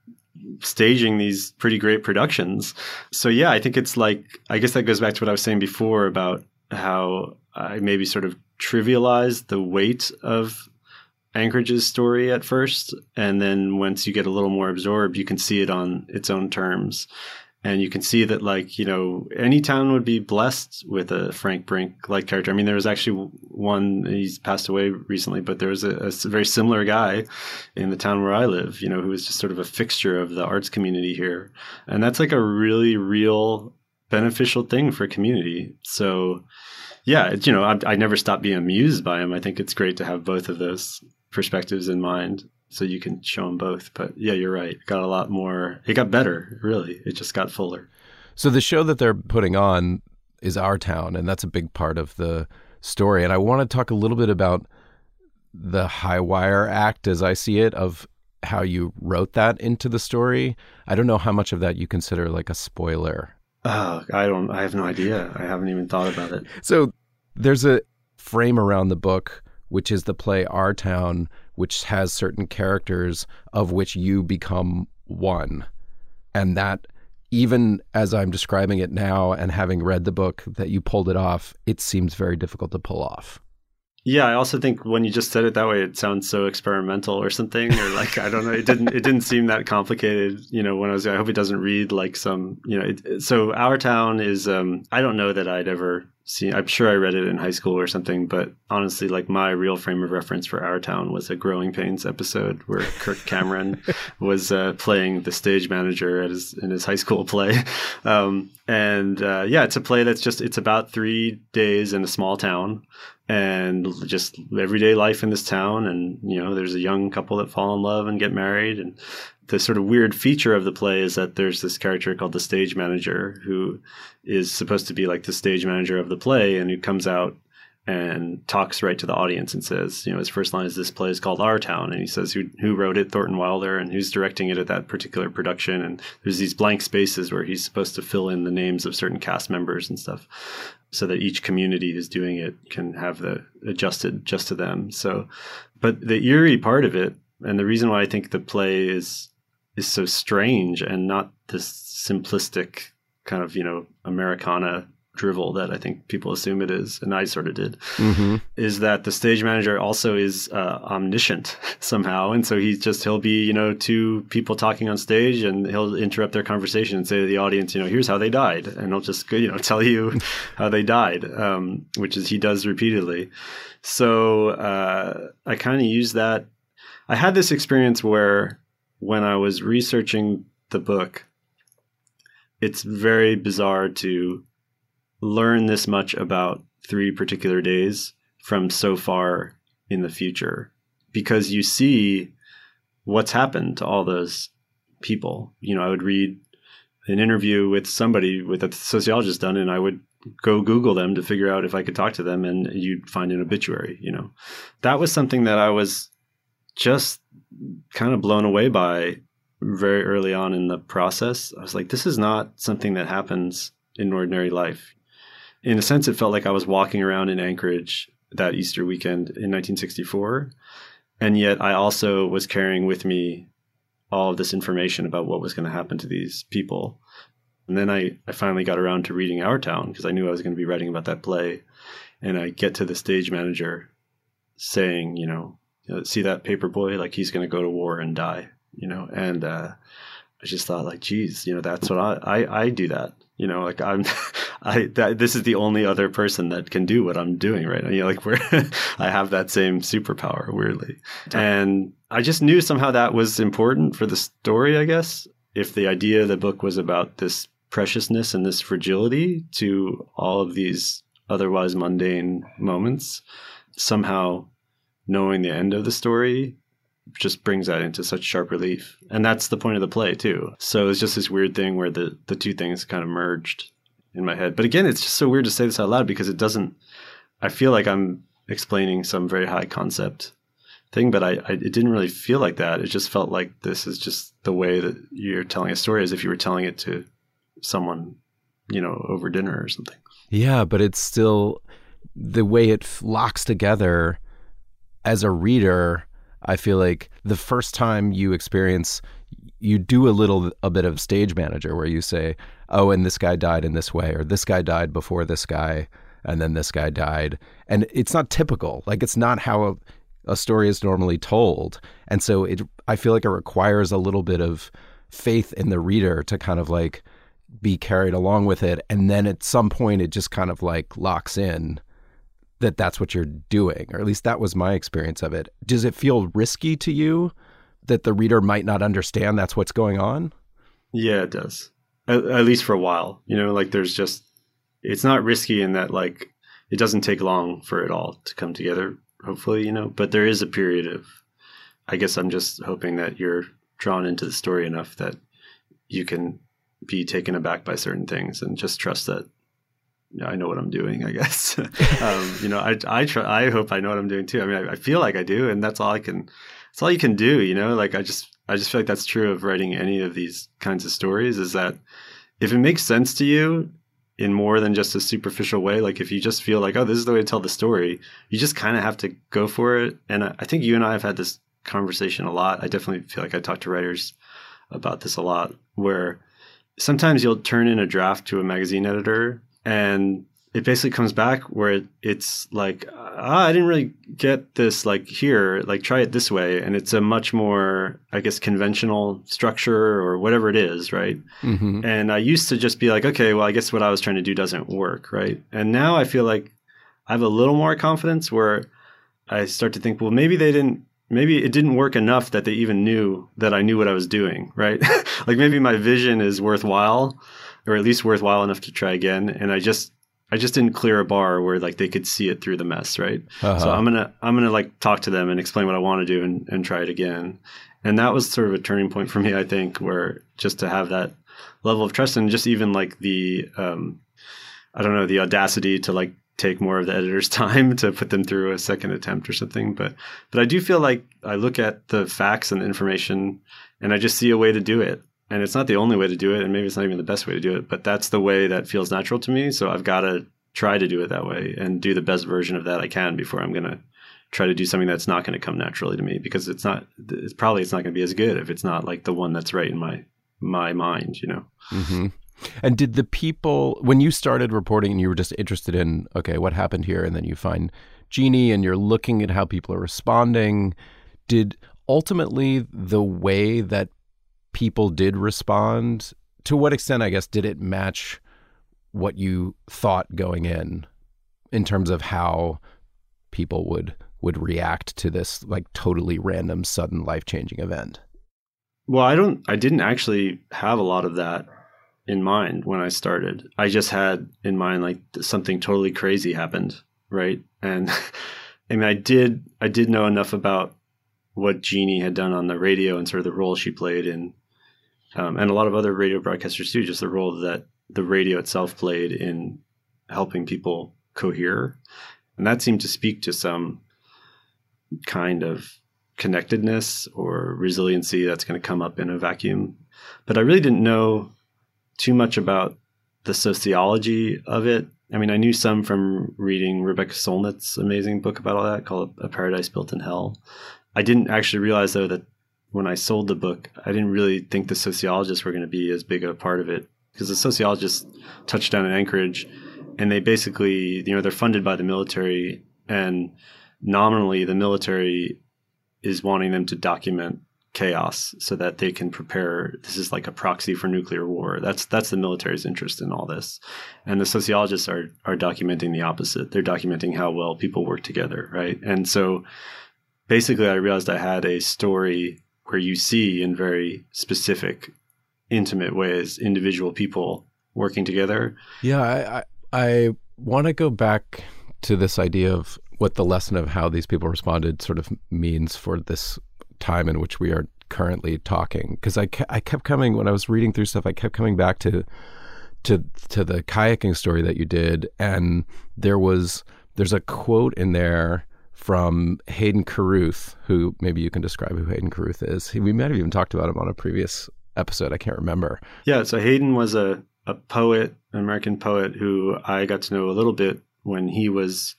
staging these pretty great productions. So, yeah, I think it's like, I guess that goes back to what I was saying before about how I maybe sort of trivialized the weight of Anchorage's story at first, and then once you get a little more absorbed, you can see it on its own terms. And you can see that, like, you know, any town would be blessed with a Frank Brink-like character. I mean, there was actually one, he's passed away recently, but there was a, a very similar guy in the town where I live, you know, who was just sort of a fixture of the arts community here. And that's like a really real beneficial thing for community. So, yeah, it, you know, I, I never stopped being amused by him. I think it's great to have both of those perspectives in mind, so you can show them both. But yeah, you're right. It got a lot more, it got better, really. It just got fuller. So the show that they're putting on is Our Town, and that's a big part of the story. And I want to talk a little bit about the high wire act, as I see it, of how you wrote that into the story. I don't know how much of that you consider like a spoiler. Oh, I don't, I have no idea. I haven't even thought about it. So there's a frame around the book, which is the play Our Town, which has certain characters of which you become one. And that, even as I'm describing it now and having read the book that you pulled it off, it seems very difficult to pull off. Yeah, I also think when you just said it that way, it sounds so experimental or something, or like, I don't know, it didn't it didn't seem that complicated, you know, when I was, I hope it doesn't read like some, you know, it, so Our Town is, um, I don't know that I'd ever seen, I'm sure I read it in high school or something, but honestly, like my real frame of reference for Our Town was a Growing Pains episode where Kirk Cameron was uh, playing the stage manager at his, in his high school play. Um, and uh, yeah, it's a play that's just, it's about three days in a small town. And just everyday life in this town. And, you know, there's a young couple that fall in love and get married. And the sort of weird feature of the play is that there's this character called the stage manager who is supposed to be like the stage manager of the play, and who comes out and talks right to the audience and says, you know, his first line is, "This play is called Our Town." And he says, who who wrote it? Thornton Wilder. And who's directing it at that particular production? And there's these blank spaces where he's supposed to fill in the names of certain cast members and stuff, so that each community who's doing it can have the adjusted just to them. So, but the eerie part of it, and the reason why I think the play is is so strange and not this simplistic kind of, you know, Americana drivel that I think people assume it is, and I sort of did, mm-hmm. is that the stage manager also is uh, omniscient somehow. And so he's just, he'll be, you know, two people talking on stage, and he'll interrupt their conversation and say to the audience, you know, here's how they died. And he'll just, you know, tell you how they died, um, which is he does repeatedly. So uh, I kind of use that. I had this experience where when I was researching the book, it's very bizarre to learn this much about three particular days from so far in the future, because you see what's happened to all those people. You know, I would read an interview with somebody, with a sociologist done, and I would go Google them to figure out if I could talk to them, and you'd find an obituary, you know. That was something that I was just kind of blown away by very early on in the process. I was like, this is not something that happens in ordinary life. In a sense, it felt like I was walking around in Anchorage that Easter weekend in nineteen sixty-four. And yet I also was carrying with me all of this information about what was going to happen to these people. And then I, I finally got around to reading Our Town, because I knew I was going to be writing about that play. And I get to the stage manager saying, you know, see that paper boy? Like, he's going to go to war and die, you know? And uh, I just thought, like, geez, you know, that's what I, I, I do that. You know, like I'm, I, that, this is the only other person that can do what I'm doing right now. You know, like we're, I have that same superpower, weirdly. And I just knew somehow that was important for the story, I guess. If the idea of the book was about this preciousness and this fragility to all of these otherwise mundane moments, somehow knowing the end of the story just brings that into such sharp relief. And that's the point of the play too. So it's just this weird thing where the, the two things kind of merged in my head. But again, it's just so weird to say this out loud, because it doesn't, I feel like I'm explaining some very high concept thing, but I, I it didn't really feel like that. It just felt like this is just the way that you're telling a story, as if you were telling it to someone, you know, over dinner or something. Yeah, but it's still the way it locks together as a reader. I feel like the first time you experience, you do a little, a bit of stage manager where you say, oh, and this guy died in this way, or this guy died before this guy, and then this guy died. And it's not typical. Like, it's not how a story is normally told. And so it, I feel like it requires a little bit of faith in the reader to kind of like be carried along with it. And then at some point it just kind of like locks in that that's what you're doing, or at least that was my experience of it. Does it feel risky to you that the reader might not understand that's what's going on? Yeah, it does. At, at least for a while, you know, like there's just, it's not risky in that like, it doesn't take long for it all to come together, hopefully, you know, but there is a period of, I guess I'm just hoping that you're drawn into the story enough that you can be taken aback by certain things and just trust that I know what I'm doing, I guess. um, you know, I, I try, I hope I know what I'm doing too. I mean, I, I feel like I do, and that's all I can, that's all you can do, you know, like I just, I just feel like that's true of writing any of these kinds of stories, is that if it makes sense to you in more than just a superficial way, like if you just feel like, oh, this is the way to tell the story, you just kind of have to go for it. And I, I think you and I have had this conversation a lot. I definitely feel like I talk to writers about this a lot, where sometimes you'll turn in a draft to a magazine editor and it basically comes back where it, it's like, ah, I didn't really get this, like here, like try it this way. And it's a much more, I guess, conventional structure or whatever it is, right? Mm-hmm. And I used to just be like, okay, well, I guess what I was trying to do doesn't work, right? And now I feel like I have a little more confidence where I start to think, well, maybe they didn't, maybe it didn't work enough that they even knew that I knew what I was doing, right? Like maybe my vision is worthwhile, or at least worthwhile enough to try again. And I just, I just didn't clear a bar where like they could see it through the mess, right? Uh-huh. So I'm gonna I'm gonna like talk to them and explain what I want to do and, and try it again. And that was sort of a turning point for me, I think, where just to have that level of trust and just even like the um, I don't know, the audacity to like take more of the editor's time to put them through a second attempt or something. But but I do feel like I look at the facts and the information and I just see a way to do it. And it's not the only way to do it, and maybe it's not even the best way to do it, but that's the way that feels natural to me. So I've got to try to do it that way and do the best version of that I can before I'm going to try to do something that's not going to come naturally to me, because it's not, it's probably, it's not going to be as good if it's not like the one that's right in my, my mind, you know? Mm-hmm. And did the people, when you started reporting and you were just interested in, okay, what happened here? And then you find Jeanie and you're looking at how people are responding. Did ultimately the way that people did respond, to what extent, I guess, did it match what you thought going in, in terms of how people would would react to this like totally random, sudden, life-changing event? Well, I don't, I didn't actually have a lot of that in mind when I started. I just had in mind like something totally crazy happened, right? And I mean, I did, I did know enough about what Jeanie had done on the radio and sort of the role she played in, um, and a lot of other radio broadcasters too, just the role that the radio itself played in helping people cohere. And that seemed to speak to some kind of connectedness or resiliency that's going to come up in a vacuum. But I really didn't know too much about the sociology of it. I mean, I knew some from reading Rebecca Solnit's amazing book about all that called A Paradise Built in Hell. I didn't actually realize, though, that when I sold the book, I didn't really think the sociologists were going to be as big a part of it, because the sociologists touched down in Anchorage and they basically, you know, they're funded by the military, and nominally the military is wanting them to document chaos so that they can prepare. This is like a proxy for nuclear war. That's that's the military's interest in all this. And the sociologists are are documenting the opposite. They're documenting how well people work together, right? And so basically, I realized I had a story where you see in very specific, intimate ways individual people working together. Yeah, I I, I want to go back to this idea of what the lesson of how these people responded sort of means for this time in which we are currently talking. Because I, ke- I kept coming, when I was reading through stuff, I kept coming back to to to the kayaking story that you did. And there was, there's a quote in there from Hayden Carruth, who, maybe you can describe who Hayden Carruth is. He, we might have even talked about him on a previous episode. I can't remember. Yeah, so Hayden was a, a poet, an American poet, who I got to know a little bit when he was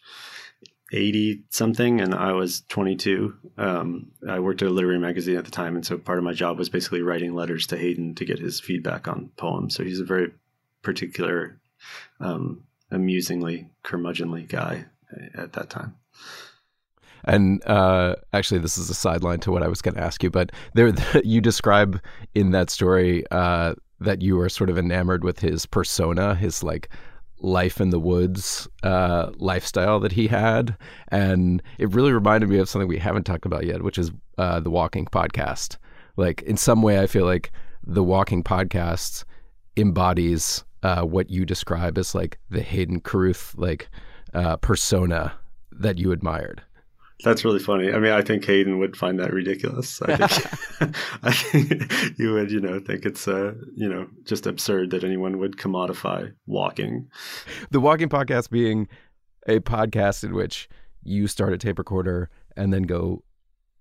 eighty-something and I was twenty-two. Um, I worked at a literary magazine at the time, and so part of my job was basically writing letters to Hayden to get his feedback on poems. So he's a very particular, um, amusingly curmudgeonly guy at that time. And uh, actually, this is a sideline to what I was going to ask you, but there, the, you describe in that story uh, that you were sort of enamored with his persona, his like life in the woods uh, lifestyle that he had. And it really reminded me of something we haven't talked about yet, which is uh, the Walking Podcast. Like in some way, I feel like the Walking Podcast embodies uh, what you describe as like the Hayden Carruth like uh, persona that you admired. That's really funny. I mean, I think Hayden would find that ridiculous. I think, I think you would, you know, think it's, uh, you know, just absurd that anyone would commodify walking. The Walking Podcast being a podcast in which you start a tape recorder and then go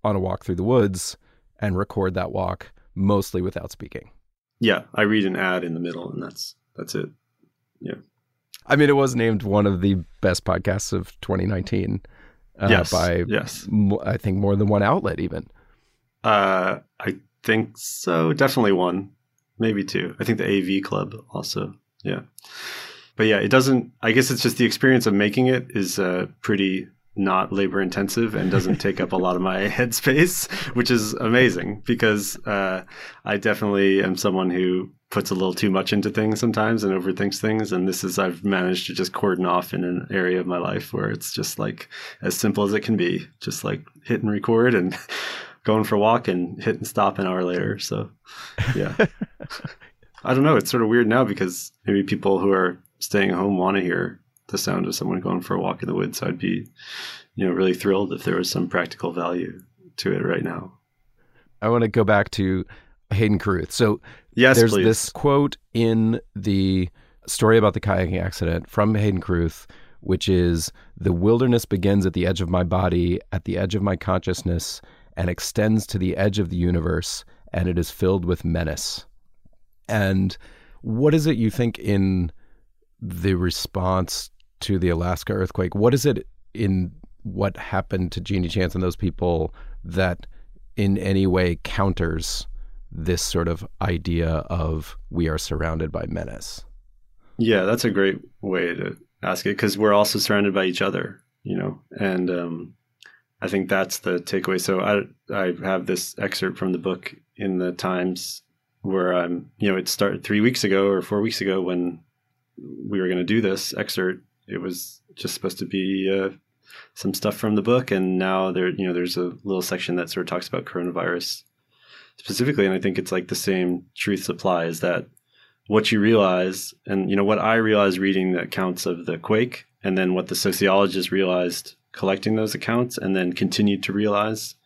on a walk through the woods and record that walk mostly without speaking. Yeah, I read an ad in the middle and that's that's it. Yeah. I mean, it was named one of the best podcasts of twenty nineteen. Uh, yes, by yes. M- I think more than one outlet even. Uh, I think so. Definitely one, maybe two. I think the A V Club also. Yeah. But yeah, it doesn't, I guess it's just the experience of making it is uh, pretty not labor intensive and doesn't take up a lot of my headspace, which is amazing because uh, I definitely am someone who puts a little too much into things sometimes and overthinks things. And this is, I've managed to just cordon off in an area of my life where it's just like as simple as it can be, just like hit and record and going for a walk and hit and stop an hour later. So yeah, I don't know. It's sort of weird now because maybe people who are staying home want to hear the sound of someone going for a walk in the woods. So I'd be, you know, really thrilled if there was some practical value to it right now. I want to go back to Hayden Carruth. So yes, there's please. This quote in the story about the kayaking accident from Hayden Carruth, which is, "The wilderness begins at the edge of my body, at the edge of my consciousness, and extends to the edge of the universe, and it is filled with menace." And what is it you think in the response to the Alaska earthquake, what is it in what happened to Jeanie Chance and those people that in any way counters this sort of idea of we are surrounded by menace? Yeah, that's a great way to ask it because we're also surrounded by each other, you know, and um, I think that's the takeaway. So I, I have this excerpt from the book in the Times where I'm, you know, it started three weeks ago or four weeks ago when we were going to do this excerpt. It was just supposed to be uh, some stuff from the book. And now there, you know, there's a little section that sort of talks about coronavirus specifically, and I think it's like the same truth supply is that what you realize, and you know what I realized reading the accounts of the quake, and then what the sociologists realized collecting those accounts, and then continued to realize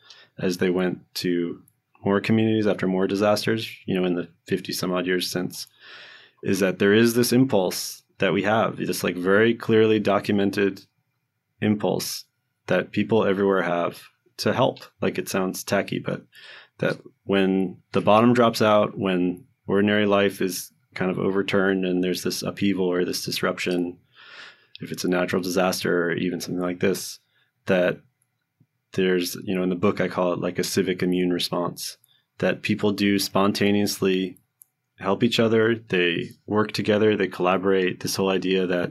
as they went to more communities after more disasters, you know, in the fifty some odd years since, is that there is this impulse that we have, this like very clearly documented impulse that people everywhere have to help. Like it sounds tacky, but that when the bottom drops out, when ordinary life is kind of overturned and there's this upheaval or this disruption, if it's a natural disaster or even something like this, that there's, you know, in the book, I call it like a civic immune response, that people do spontaneously help each other. They work together, they collaborate. This whole idea that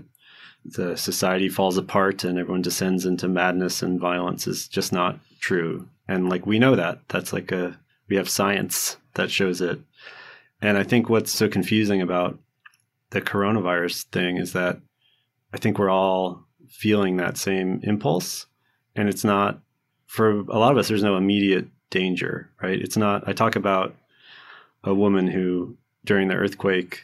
the society falls apart and everyone descends into madness and violence is just not true. And like, we know that that's like a, we have science that shows it. And I think what's so confusing about the coronavirus thing is that I think we're all feeling that same impulse. And it's not, for a lot of us, there's no immediate danger, right? It's not, I talk about a woman who during the earthquake,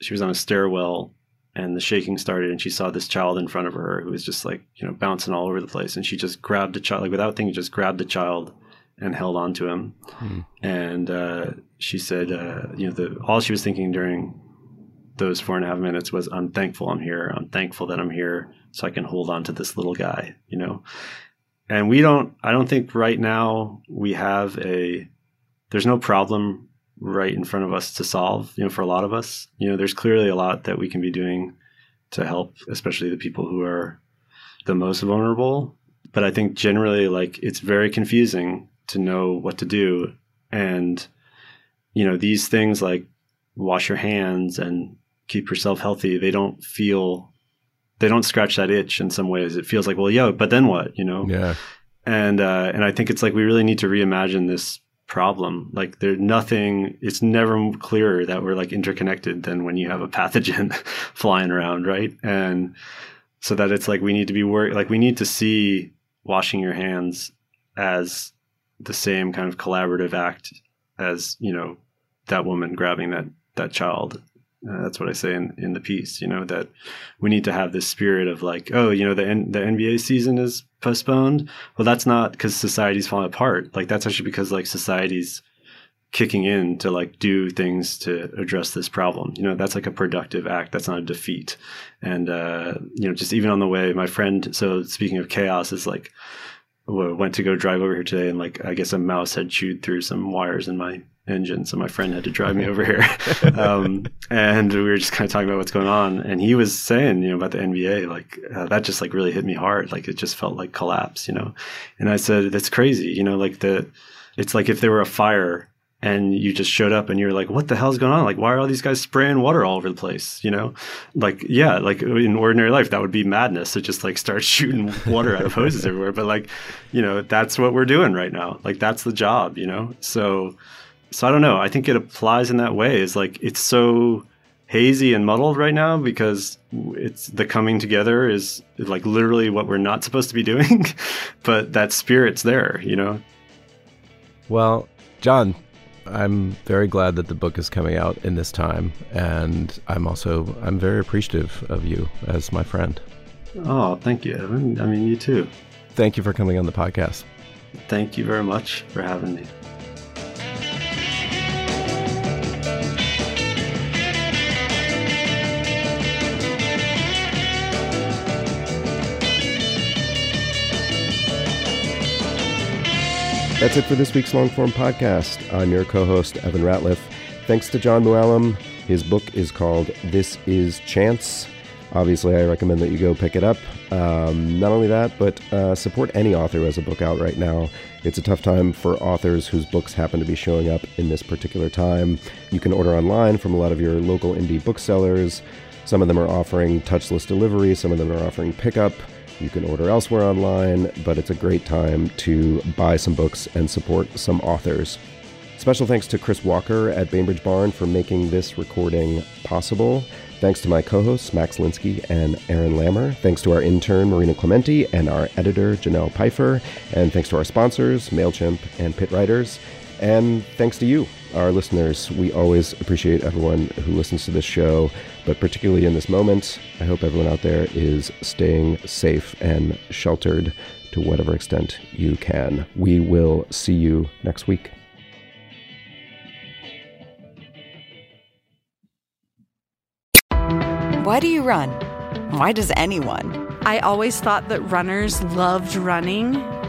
she was on a stairwell and the shaking started and she saw this child in front of her who was just like, you know, bouncing all over the place. And she just grabbed the child, like without thinking, just grabbed the child and held on to him. Mm-hmm. And uh, she said, uh, you know, the, all she was thinking during those four and a half minutes was, I'm thankful I'm here. I'm thankful that I'm here so I can hold on to this little guy, you know. And we don't, I don't think right now we have a, there's no problem right in front of us to solve, you know, for a lot of us. You know, there's clearly a lot that we can be doing to help, especially the people who are the most vulnerable. But I think generally, like, it's very confusing to know what to do. And, you know, these things like wash your hands and keep yourself healthy, they don't feel, they don't scratch that itch in some ways. It feels like, well, yeah, but then what, you know? Yeah. And uh, and I think it's like we really need to reimagine this problem. Like there's nothing, it's never clearer that we're like interconnected than when you have a pathogen flying around, right? And so that it's like we need to be work like we need to see washing your hands as the same kind of collaborative act as, you know, that woman grabbing that that child. Uh, that's what I say in, in the piece, you know, that we need to have this spirit of like, oh, you know, the N- the N B A season is postponed. Well, that's not because society's falling apart. Like that's actually because like society's kicking in to like do things to address this problem. You know, that's like a productive act. That's not a defeat. And, uh, you know, just even on the way, my friend, so speaking of chaos, is like, went to go drive over here today, and like I guess a mouse had chewed through some wires in my engine, so my friend had to drive me over here. Um, and we were just kind of talking about what's going on, and he was saying, you know, about the N B A, like uh, that just like really hit me hard. Like it just felt like collapse, you know. And I said, that's crazy, you know. Like the, it's like if there were a fire and you just showed up and you're like, what the hell's going on? Like, why are all these guys spraying water all over the place? You know, like, yeah, like in ordinary life, that would be madness to just like start shooting water out of hoses everywhere. But like, you know, that's what we're doing right now. Like, that's the job, you know? So, so I don't know. I think it applies in that way. It's like, it's so hazy and muddled right now because it's the coming together is like literally what we're not supposed to be doing, but that spirit's there, you know? Well, Jon, I'm very glad that the book is coming out in this time, and I'm also I'm very appreciative of you as my friend. Oh, thank you, Evan. I mean, you too. Thank you for coming on the podcast. Thank you very much for having me. That's it for this week's Long Form Podcast. I'm your co-host, Evan Ratliff. Thanks to Jon Mooallem. His book is called This Is Chance. Obviously, I recommend that you go pick it up. Um, not only that, but uh, support any author who has a book out right now. It's a tough time for authors whose books happen to be showing up in this particular time. You can order online from a lot of your local indie booksellers. Some of them are offering touchless delivery. Some of them are offering pickup. You can order elsewhere online, but it's a great time to buy some books and support some authors. Special thanks to Chris Walker at Bainbridge Barn for making this recording possible. Thanks to my co-hosts, Max Linsky and Aaron Lammer. Thanks to our intern, Marina Clementi, and our editor, Janelle Pfeiffer. And thanks to our sponsors, MailChimp and Pit Writers. And thanks to you, our listeners. We always appreciate everyone who listens to this show, but particularly in this moment, I hope everyone out there is staying safe and sheltered to whatever extent you can. We will see you next week. Why do you run? Why does anyone? I always thought that runners loved running,